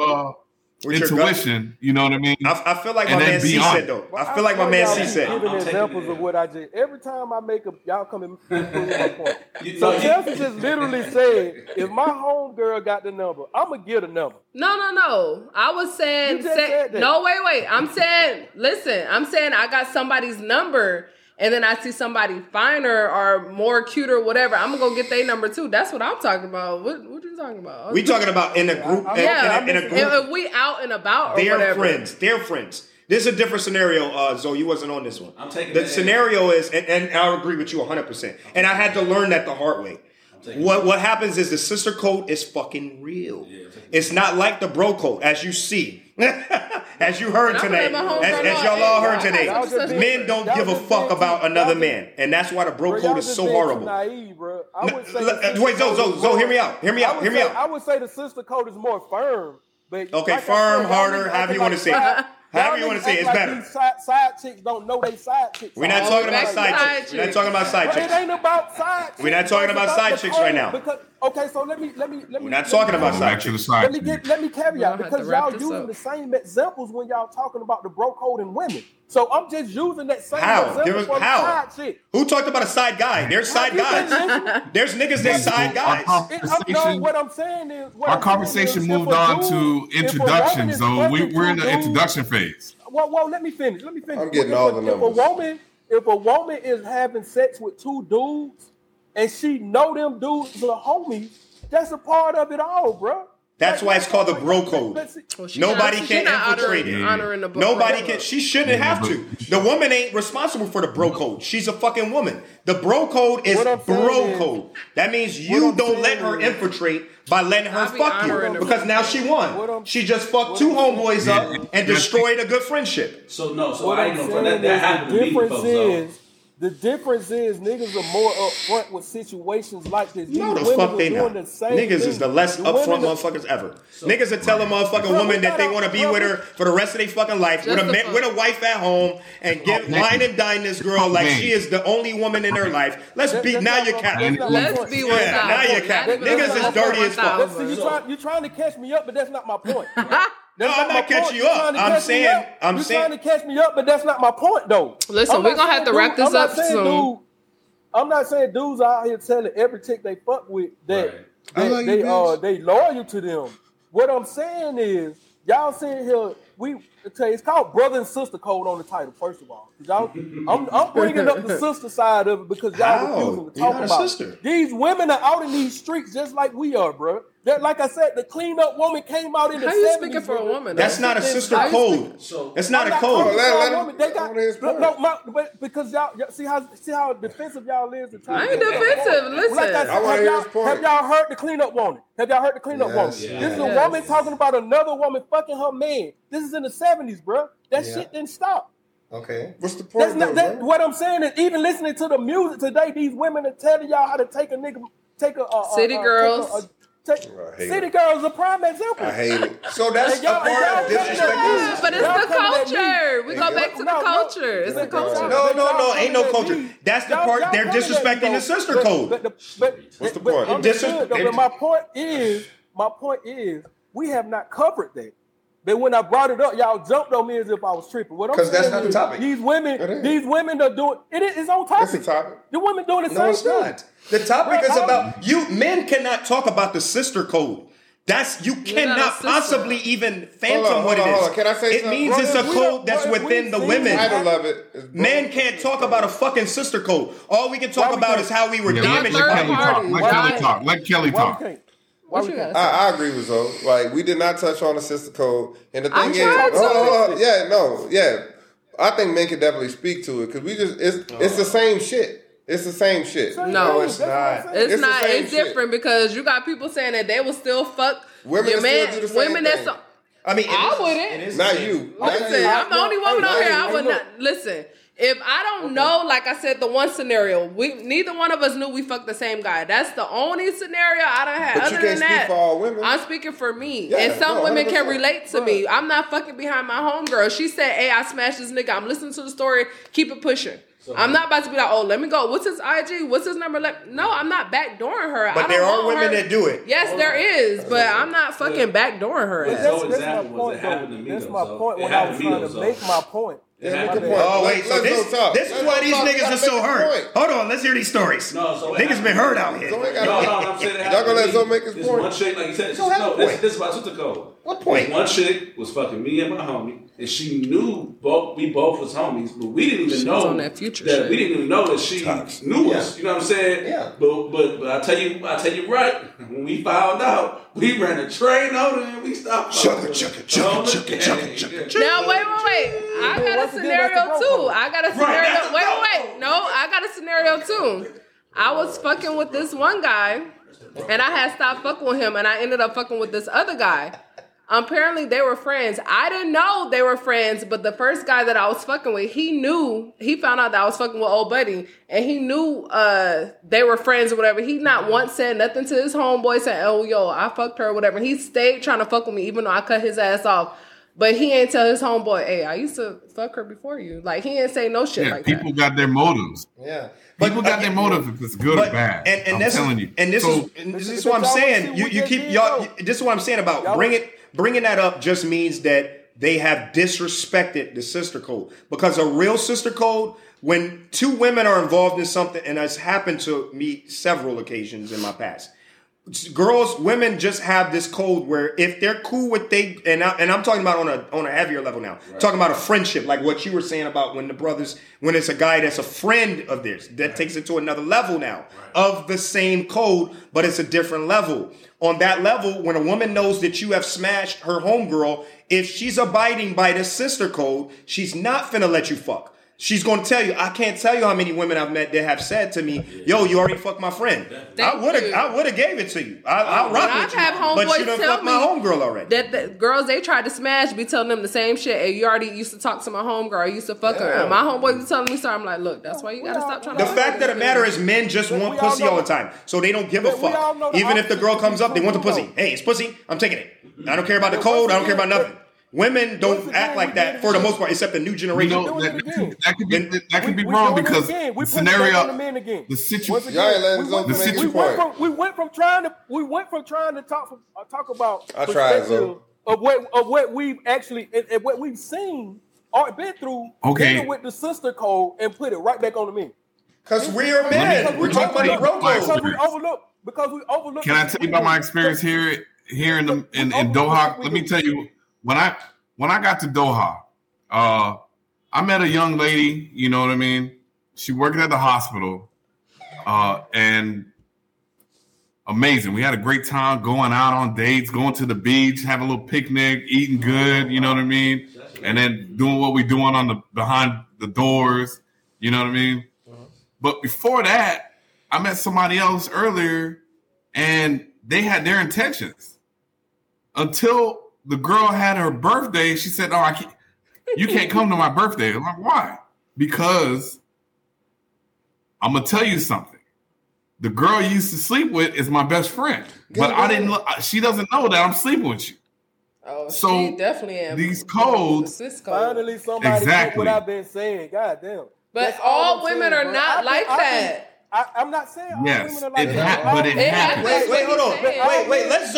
intuition. You know what I mean? I feel like my man C said though. I feel like my man C said. Giving examples of what I did. Every time I make y'all come and prove my point. So Chelsea just literally said, if my homegirl got the number, I'm gonna get a number. No. I was saying, no, wait. I'm saying I got somebody's number. And then I see somebody finer or more cute or whatever. I'm gonna go get their number too. That's what I'm talking about. What you talking about? We talking about in a group. In a group. If we out and about, or whatever. They're friends. This is a different scenario. Zoe, you wasn't on this one. I'm taking the scenario is, and I'll agree with you 100%. And I had to learn that the hard way. What happens is the sister code is fucking real. Yeah, it's not like the bro code, as you see. As you heard tonight, as y'all all heard today, men don't give a fuck about another man, and that's why the bro code is so horrible. Naive, bro. Wait, Zoe, hear me out. I would say the sister code is more firm, but okay, firm, harder, however you want to say it. However you want to say it, it's better. Side chicks don't know they side chicks. We're not talking about side chicks. We're not talking about side chicks. It ain't about side chicks. We're not talking about side chicks right now. Okay, so let me. We're not talking about side chicks. Let me caveat because y'all using the same examples when y'all talking about the bro code and women. So I'm just using that same example for the side chick. Who talked about a side guy? There's side guys. There's niggas that side guys. Our conversation moved on to introductions, so we're in the introduction phase. Well, let me finish. I'm getting all the numbers. If a woman is having sex with two dudes. And she know them dudes are homies. That's a part of it all, bro. That's why it's called the bro code. Nobody can infiltrate it. Nobody can. She shouldn't have to. The woman ain't responsible for the bro code. She's a fucking woman. The bro code is bro code. That means you don't let her infiltrate by letting her fuck you. Because now she won. She just fucked two homeboys up and destroyed a good friendship. So I ain't gonna tell that happened to me, folks. The difference is niggas are more upfront with situations like this. You know the fuck they know. Niggas is the less upfront motherfuckers ever. Niggas are telling motherfucking women that they want to be with her for the rest of their fucking life, with a wife at home, and wine and dine this girl like she is the only woman in her life. Let's be now you're capping. Let's be with now you're capping. Niggas is dirty as fuck. You're trying to catch me up, but that's not my point. No, I'm not catching you up. I'm saying. You're trying to catch me up, but that's not my point, though. Listen, we're going to have to wrap this up soon. I'm not saying dudes out here telling every chick they fuck with that they loyal to them. What I'm saying is, y'all sitting here, we It's called brother and sister code on the title. First of all, y'all, I'm bringing up the sister side of it because y'all refusing to talk about it. These women are out in these streets just like we are, bro. That, like I said, the cleaned up woman came out in the 70s. How you speaking for a woman? That's not a sister code. That's not a code. They got because y'all see how defensive y'all is. I ain't defensive. Listen, have y'all heard the clean up woman? Have y'all heard the clean up woman? This is a woman talking about another woman fucking her man. This is in the 70s, bro. That shit didn't stop. Okay, what's the point? What I'm saying is, even listening to the music today, these women are telling y'all how to take a nigga, take a city girls. City girls are prime example. I hate it. So that's a part of disrespect. Yeah, but it's the culture. We go back to the culture. It's the culture. No. Ain't no culture. That's the part. They're disrespecting the sister code. What's the part? But my point is, we have not covered that. But when I brought it up, y'all jumped on me as if I was tripping. Because that's not the topic. These women are doing it. It's on topic. It's a topic. The women doing the same thing. No, it's not. The topic is about you. Men cannot talk about the sister code. That's you cannot possibly even phantom what it is. Can I say it something? It means it's a code that's within the women. I love it. Men can't talk about a fucking sister code. All we can talk about is how we were damaged. Let Kelly talk. I agree with Zoe. Like, we did not touch on the sister code. And the thing is, I think men can definitely speak to it because it's the same shit. It's the same shit. No, it's not. It's not. It's different because you got people saying that they will still fuck your man. Women that's. I mean, I wouldn't. Not you. Listen, I'm the only woman on here. I would not. Listen. If I don't know, like I said, the one scenario, neither one of us knew we fucked the same guy. That's the only scenario I done had. Other than that, speak for all women. I'm speaking for me. Yeah, and some women can relate to me. I'm not fucking behind my homegirl. She said, hey, I smashed this nigga. I'm listening to the story. Keep it pushing. So, I'm not about to be like, oh, let me go. What's his IG? What's his number? No, I'm not backdooring her. But there are women that do it. Yes, there is. But I'm not fucking backdooring her. That's my point when I was trying to make my point. This is why these niggas are so hurt. Hold on, let's hear these stories. Niggas been hurt out here. I'm saying y'all gonna let Zoe make his point. One chick, like you said, this is my sister code. What point? One chick was fucking me and my homie, and she knew we both was homies, but we didn't even know that. We didn't even know that she knew us. You know what I'm saying? Yeah. But I tell you right. When we found out, we ran a train over and we stopped. Chugga. Now wait. I got a scenario too. I was fucking with this one guy, and I had stopped fucking with him, and I ended up fucking with this other guy. Apparently, they were friends. I didn't know they were friends, but the first guy that I was fucking with, he found out that I was fucking with old buddy, and he knew they were friends or whatever. He not once said nothing to his homeboy, saying, oh, yo, I fucked her or whatever. He stayed trying to fuck with me, even though I cut his ass off. But he ain't tell his homeboy, hey, I used to fuck her before you. Like, he ain't say no shit like that. People got their motives. Yeah. People got their motives if it's good or bad. I'm telling you. And this is what I'm saying. You keep y'all. This is what I'm saying about bringing that up just means that they have disrespected the sister code. Because a real sister code, when two women are involved in something, and it's happened to me several occasions in my past. Women just have this code where if they're cool with I'm talking about on a heavier level now. Right. Talking about a friendship, like what you were saying about when it's a guy that's a friend of theirs, that takes it to another level now of the same code, but it's a different level. On that level, when a woman knows that you have smashed her homegirl, if she's abiding by the sister code, she's not finna let you fuck. She's going to tell you. I can't tell you how many women I've met that have said to me, yo, you already fucked my friend. I would have gave it to you. I'll rock with you. But you done fucked my homegirl already. That the girls, they tried to smash me, telling them the same shit. And you already used to talk to my homegirl. I used to fuck her. And my homeboy was telling me, so I'm like, look, that's why you got to stop trying to fuck. The fact of the matter is men just want pussy all the time. So they don't give a fuck. Even if the girl comes up, they want the pussy. Hey, it's pussy. I'm taking it. I don't care about the code. I don't care about nothing. Women don't act like that for the most part, except the new generation. That could be wrong because the scenario, the situation. We went from trying to talk about perspective of what we've actually and what we've seen or been through. Okay, with the sister code and put it right back on the men. Because we are men. We're talking about the road. Because we overlook. Can I tell you about my experience here in Doha? Let me tell you. When I when I got to Doha, I met a young lady, you know what I mean? She working at the hospital, and amazing. We had a great time going out on dates, going to the beach, having a little picnic, eating good, you know what I mean? And then doing what we're doing on the behind the doors, you know what I mean? But before that, I met somebody else earlier, and they had their intentions. Until the girl had her birthday, she said, "Oh, I can't. You can't come to my birthday." I'm like, "Why?" "Because I'm gonna tell you something. The girl you used to sleep with is my best friend, but I didn't. She doesn't know that I'm sleeping with you." Oh, so she definitely am. These codes. Finally, somebody exactly. What I've been saying. God damn. But that's all women saying, are not like that. I'm not saying all women are like that. But it happens. Wait, hold on. Wait. Let's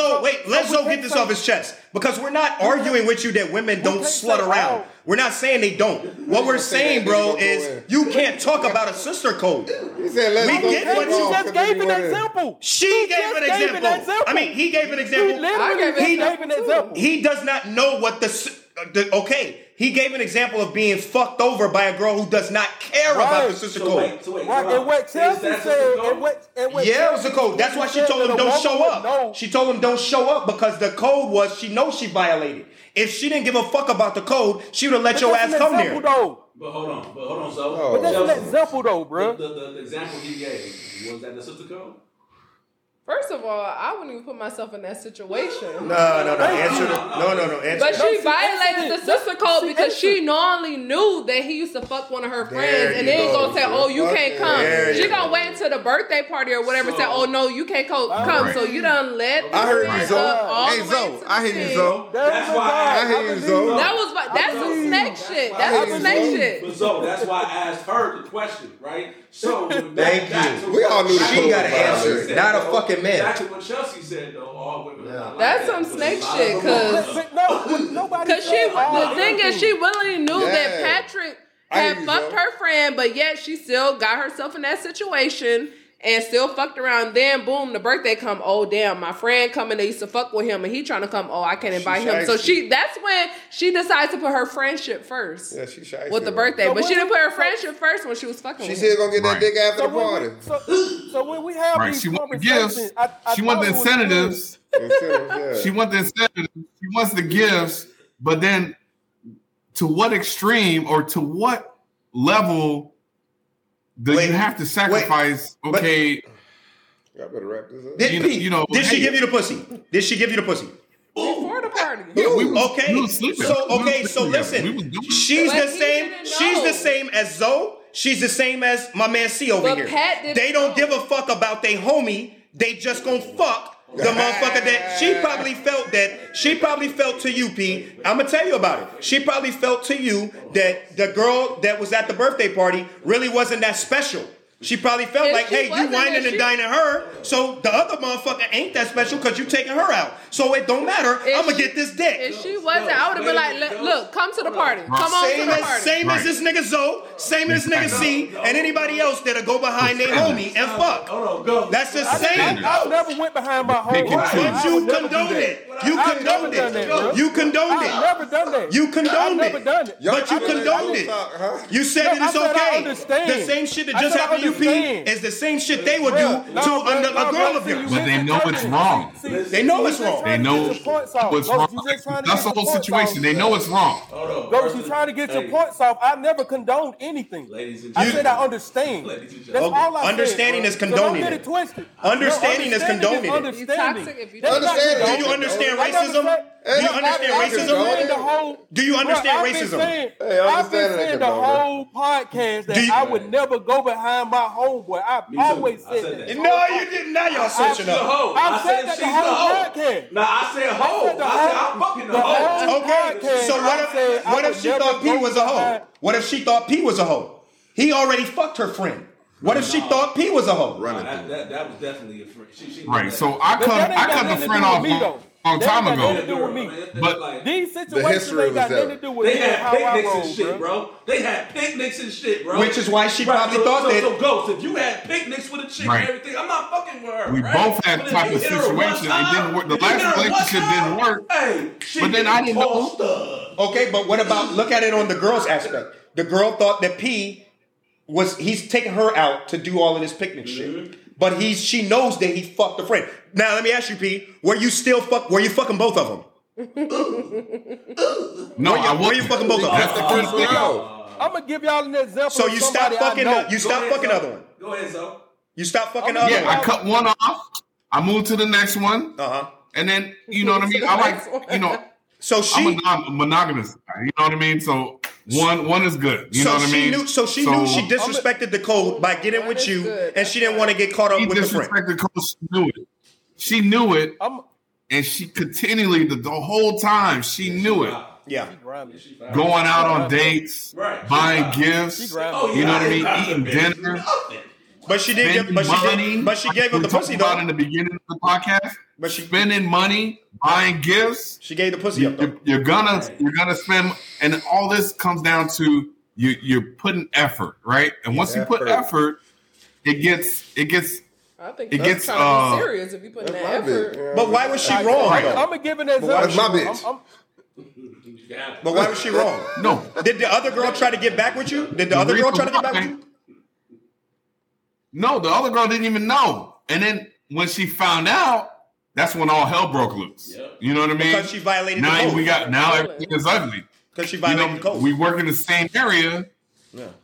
get this off his chest, because we're not arguing with you that women don't slut around. We're not saying they don't. What we're saying, bro, is you can't talk about a sister code. He said, "Let's go." She just gave an example. She gave an example. I mean, he gave an example. He gave an example. He does not know what the okay. He gave an example of being fucked over by a girl who does not care about the sister code. And what Chelsea said, it was a code. That's why she told him don't show up. She told him don't show up because the code was she knows she violated. If she didn't give a fuck about the code, she would have let your ass come there. But hold on, so. But that's an example though, bro. The example he gave, was that the sister code? First of all, I wouldn't even put myself in that situation. No. Answer. But she violated the sister code because she normally knew that he used to fuck one of her friends, and then gonna say, "Oh, you can't come." She gonna wait until the birthday party or whatever, say, "Oh no, you can't come." So you done let. I heard you, Zoe. Hey, Zoe, I hear you, Zoe. That's why I hear you, Zoe. That's some snake shit. That's some snake shit. But Zoe, that's why I asked her the question, right? So thank you. We all knew she got an answer, not a fucking. Exactly what Chelsea said, though. All women are not like that's that. Some snake shit, because the thing is, she willingly knew that Patrick had fucked her friend, but yet she still got herself in that situation and still fucked around. Then, boom, the birthday come. Oh, damn, my friend coming. They used to fuck with him, and he trying to come. Oh, I can't invite him. So that's when she decides to put her friendship first. Yeah, she shy with the birthday. So but she didn't put her friendship first when she was fucking with him. She's still going to get that dick after the party. So when we have these conversations, she wants the incentives. She wants the gifts. But then to what extreme or to what level you have to sacrifice? I better wrap this up. Did she give you the pussy? Before the party. Yeah, we was sleeping. So listen. She's the same as Zoe. She's the same as my man C over here. They don't give a fuck about they homie. They just gonna fuck the motherfucker that she probably felt that. She probably felt to you, P. I'm going to tell you about it. She probably felt to you that the girl that was at the birthday party really wasn't that special. She probably felt if like, hey, you whining and dining her, so the other motherfucker ain't that special because you taking her out. So it don't matter. I'm going to get this dick. If she wasn't, I would have been like, look, come to the party. Come on to the party. Same as this nigga Zoe, same as this nigga C, and anybody else that'll go behind their homie and fuck. That's the same. I never went behind my homie. But you condoned it. You condoned it. I've never done that. But you condoned it. You said that it's okay. The same shit that just happened to you is the same shit they would do to a girl of yours. But they know it's wrong. They know what's wrong. That's the whole situation. They know it's wrong. Bro, she's trying to get your points off. I never condoned anything. I said I understand. That's all I said. Understanding is condoning it. Understanding is condoning it. Do you understand racism? Do you understand racism? I've been saying the whole podcast that I would never go behind my homeboy. I've always said that. No, you didn't. Now y'all switching up. I said that the whole podcast. Now I said hoe. I said I'm fucking the hoe. Okay. So what if she thought P was a hoe? What if she thought P was a hoe? He already fucked her friend. What if she thought P was a hoe? That was definitely a friend. Right. So I cut the friend off. long time ago. To do with me. But like, these situations ain't got nothing to do with me and how I roll, shit, bro. They had picnics and shit, bro. Which is why she probably thought that. So, Ghost, if you had picnics with a chick and everything, I'm not fucking with her. We both had type of situations. It didn't work. The last relationship didn't work. But then I didn't know. Okay, but what about, look at it on the girl's aspect. The girl thought that P was, he's taking her out to do all of this picnic shit. But she knows that he fucked a friend. Now let me ask you, P, were you fucking both of them? No, I wasn't. Were you fucking both of them? That's the first thing. I'm gonna give y'all an example. So you stopped fucking. You stopped fucking another one. Go ahead, Zo. You stopped fucking other one. Yeah, I cut one off. I moved to the next one. And then you know what I mean. I like So she, I'm a monogamous guy, you know what I mean? So one is good, you know what I mean? So she knew she disrespected the code by getting with you, and she didn't want to get caught up with the friend. She disrespected the code, she knew it. She knew it, and she continually, the whole time, she knew it. Yeah. Going out on dates, buying gifts, you know what I mean? Eating dinner. But she did give money. But she gave him the pussy, though. In the beginning of the podcast, but she spending money, buying gifts. She gave the pussy up, though. You're gonna spend, and all this comes down to you're putting effort, right? And once you put effort, it gets. I think it gets kind of serious if you put in that effort. Yeah, but why was she wrong? Right. I'm gonna give an example. My bitch. But why was she wrong? No. Did the other girl try to get back with you? No, the other girl didn't even know. And then when she found out, that's when all hell broke loose. Yep. You know what I mean? Because she violated the code. Now everything is ugly. Because she violated the code. We work in the same area,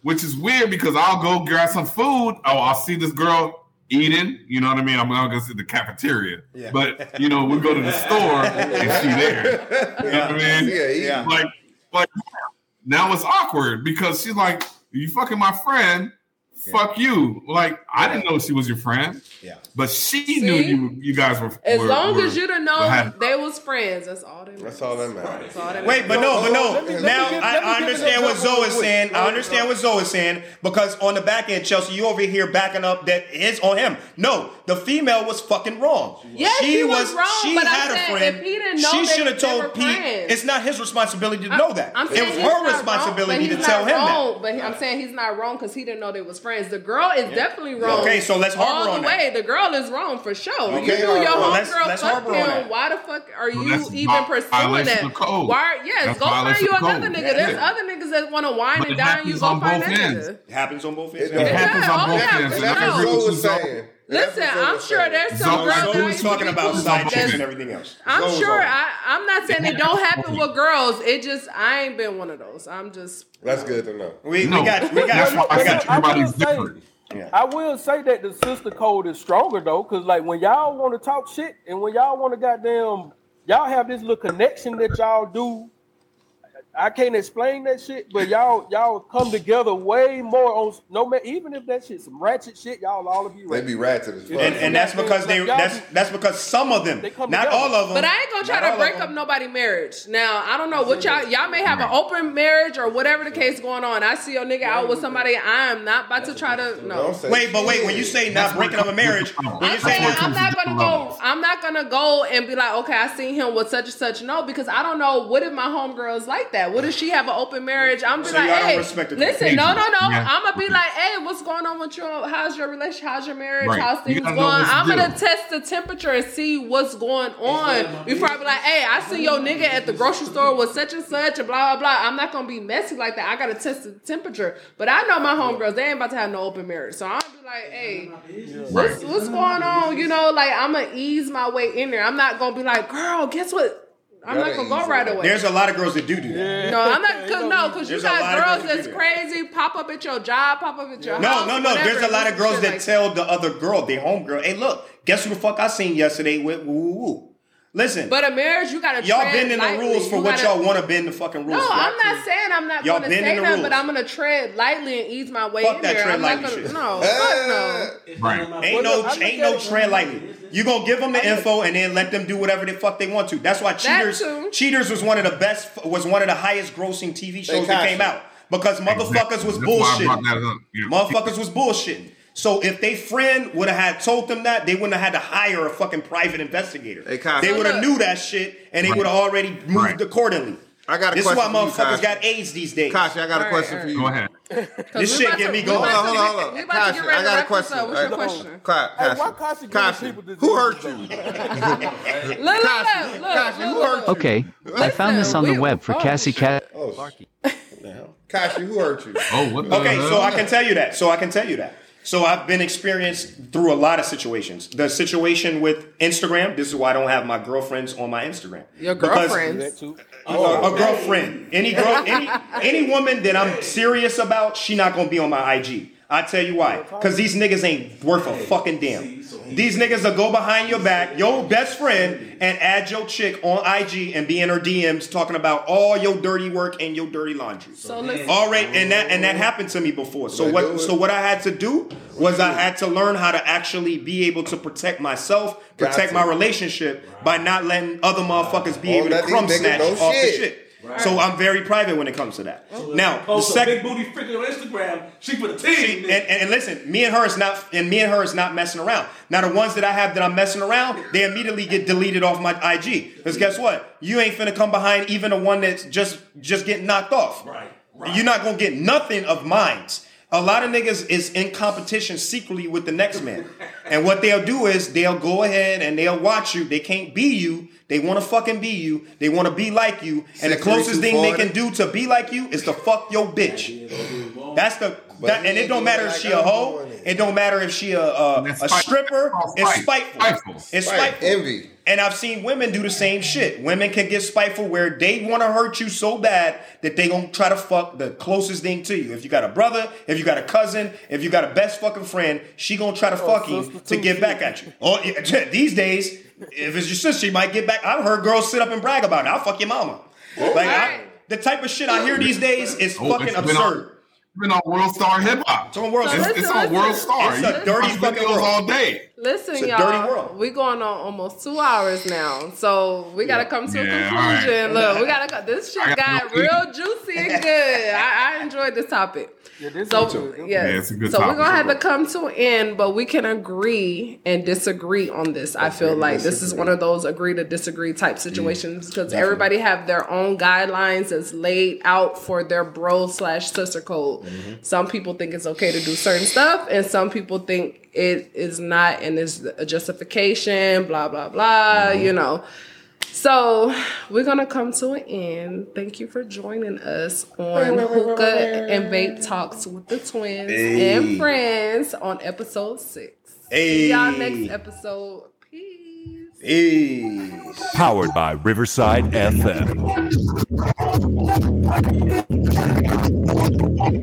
which is weird because I'll go grab some food. Oh, I'll see this girl eating. You know what I mean? I'm not going to see the cafeteria. Yeah. But, we go to the store and she there. You know what I mean? Yeah. Like, now it's awkward because she's like, you fucking my friend. Fuck you. Like, I didn't know she was your friend. Yeah. But she knew you guys were friends. As long as you'd have known they was friends, that's all they were. That's all that matters. Wait, but no. Now, I understand what Zoe is saying. Because on the back end, Chelsea, you over here backing up that is on him. No, the female was fucking wrong. Yes, she was wrong, she had a friend. She should have told Pete it's not his responsibility to know that. It was her responsibility to tell him that. But I'm saying he's not wrong because he didn't know they was friends. The girl is definitely wrong. Okay, so let's harbor on that. The girl is wrong for sure. Okay, you knew your homegirl fucked him. Why the fuck are you even pursuing that? Why? Yes, go find you another nigga. There's other niggas that want to wine and dine. You go find that nigga. It happens on both ends. It happens on both ends. Listen, I'm sure there's some girls that was talking about side chicks and everything else. I'm sure. I'm not saying it don't happen with girls. It just I ain't been one of those. I'm just. That's good to know. We got everybody's different. I will say that the sister code is stronger though, because like when y'all want to talk shit and when y'all want to goddamn, y'all have this little connection that y'all do. I can't explain that shit, but y'all come together way more on no matter even if that shit some ratchet shit, y'all all of you they be ratchet as fuck. And that's because that's because some of them, not together. All of them. But I ain't gonna try to break up nobody's marriage. Now I don't know what y'all may have an open marriage or whatever the case going on. I see your nigga out with somebody. I am not about to try to Wait. When you say not breaking up a marriage, I'm not gonna go and be like, okay, I seen him with such and such. No, because I don't know what if my homegirl's like that. What if she have an open marriage? I'm be so like, hey, listen, no. Yeah. I'm gonna be like, hey, what's going on with your? How's your relationship? How's your marriage? Right. How's things going? I'm gonna test the temperature and see what's going on. We probably be like, hey, I see your nigga at the grocery store with such and such and blah blah blah. I'm not gonna be messy like that. I gotta test the temperature. But I know my homegirls, they ain't about to have no open marriage, so I'm be like, hey, what's going on? You know, like I'm gonna ease my way in there. I'm not gonna be like, girl, guess what? I'm not gonna go right away. There's a lot of girls that do that. Yeah. No, I'm not. Cause you got girls that's crazy. Pop up at your job. Pop up at your house. No. There's a lot of girls that tell the other girl, their homegirl, "Hey, look, guess who the fuck I seen yesterday with?" Woo. Listen, but a marriage, you gotta. Y'all bending the rules for what y'all want to bend the fucking rules. No, I'm not saying I'm not gonna say that, but I'm gonna tread lightly and ease my way in there. Fuck that tread lightly shit. No, fuck no. Right? Ain't no tread lightly. You gonna give them the info and then let them do whatever the fuck they want to. That's why Cheaters was one of the best, was one of the highest grossing TV shows that came out because motherfuckers was bullshitting. Motherfuckers was bullshitting. So if they friend would have had told them that, they wouldn't have had to hire a fucking private investigator. They would have knew that shit, and they would have already moved accordingly. I got a question for you, Kashi. This is why motherfuckers got AIDS these days. Kashi, I got a question for you. Go ahead. This shit get me going. Hold on. Kashi, I got a question. What's your question? Kashi, who hurt you? Kashi, who hurt you? Okay, I found this on the web for Cassie Cat. Kashi, who hurt you? Oh, what the hell? Okay, so I can tell you that. So I've been experienced through a lot of situations. The situation with Instagram, this is why I don't have my girlfriends on my Instagram. Your girlfriends? A girlfriend. Any woman that I'm serious about, she not going to be on my IG. I tell you why. Because these niggas ain't worth a fucking damn. These niggas will go behind your back, your best friend, and add your chick on IG and be in her DMs talking about all your dirty work and your dirty laundry. All right, and that happened to me before. So what I had to do was I had to learn how to actually be able to protect myself, protect my relationship by not letting other motherfuckers be able to crumb snatch off the shit. Right. So I'm very private when it comes to that. Now, big booty freaking on Instagram, she for the team. And listen, me and her is not messing around. Now the ones that I have that I'm messing around, they immediately get deleted off my IG. Because guess what? You ain't finna come behind even the one that's just getting knocked off. Right. You're not gonna get nothing of mine. A lot of niggas is in competition secretly with the next man. And what they'll do is they'll go ahead and they'll watch you. They can't be you. They want to fucking be you. They want to be like you. And the closest thing they can do to be like you is to fuck your bitch. And it don't matter if she a hoe. It don't matter if she a stripper. It's spiteful. It's spiteful. Envy. And I've seen women do the same shit. Women can get spiteful where they want to hurt you so bad that they gonna try to fuck the closest thing to you. If you got a brother, if you got a cousin, if you got a best fucking friend, she gonna try to fuck you to get back at you. Oh, these days, if it's your sister, she might get back. I've heard girls sit up and brag about it. I'll fuck your mama. The type of shit I hear these days is fucking absurd. It's been on World Star Hip Hop. It's on World Star. It's a dirty fucking world all day. Listen, y'all, we going on almost 2 hours now, so we gotta come to a conclusion. Right. Look, we gotta. This shit got real juicy and good. I enjoyed this topic. Yeah, it's a good topic. So we're gonna have to come to an end, but we can agree and disagree on this. I feel like this is one of those agree to disagree type situations because everybody have their own guidelines that's laid out for their bro/sister code. Mm-hmm. Some people think it's okay to do certain stuff, and some people think it is not, and it's a justification. Blah blah blah. Mm-hmm. You know. So we're gonna come to an end. Thank you for joining us on Hookah and Vape Talks with the Twins and Friends on episode 6. See y'all next episode. Peace. Powered by Riverside FM.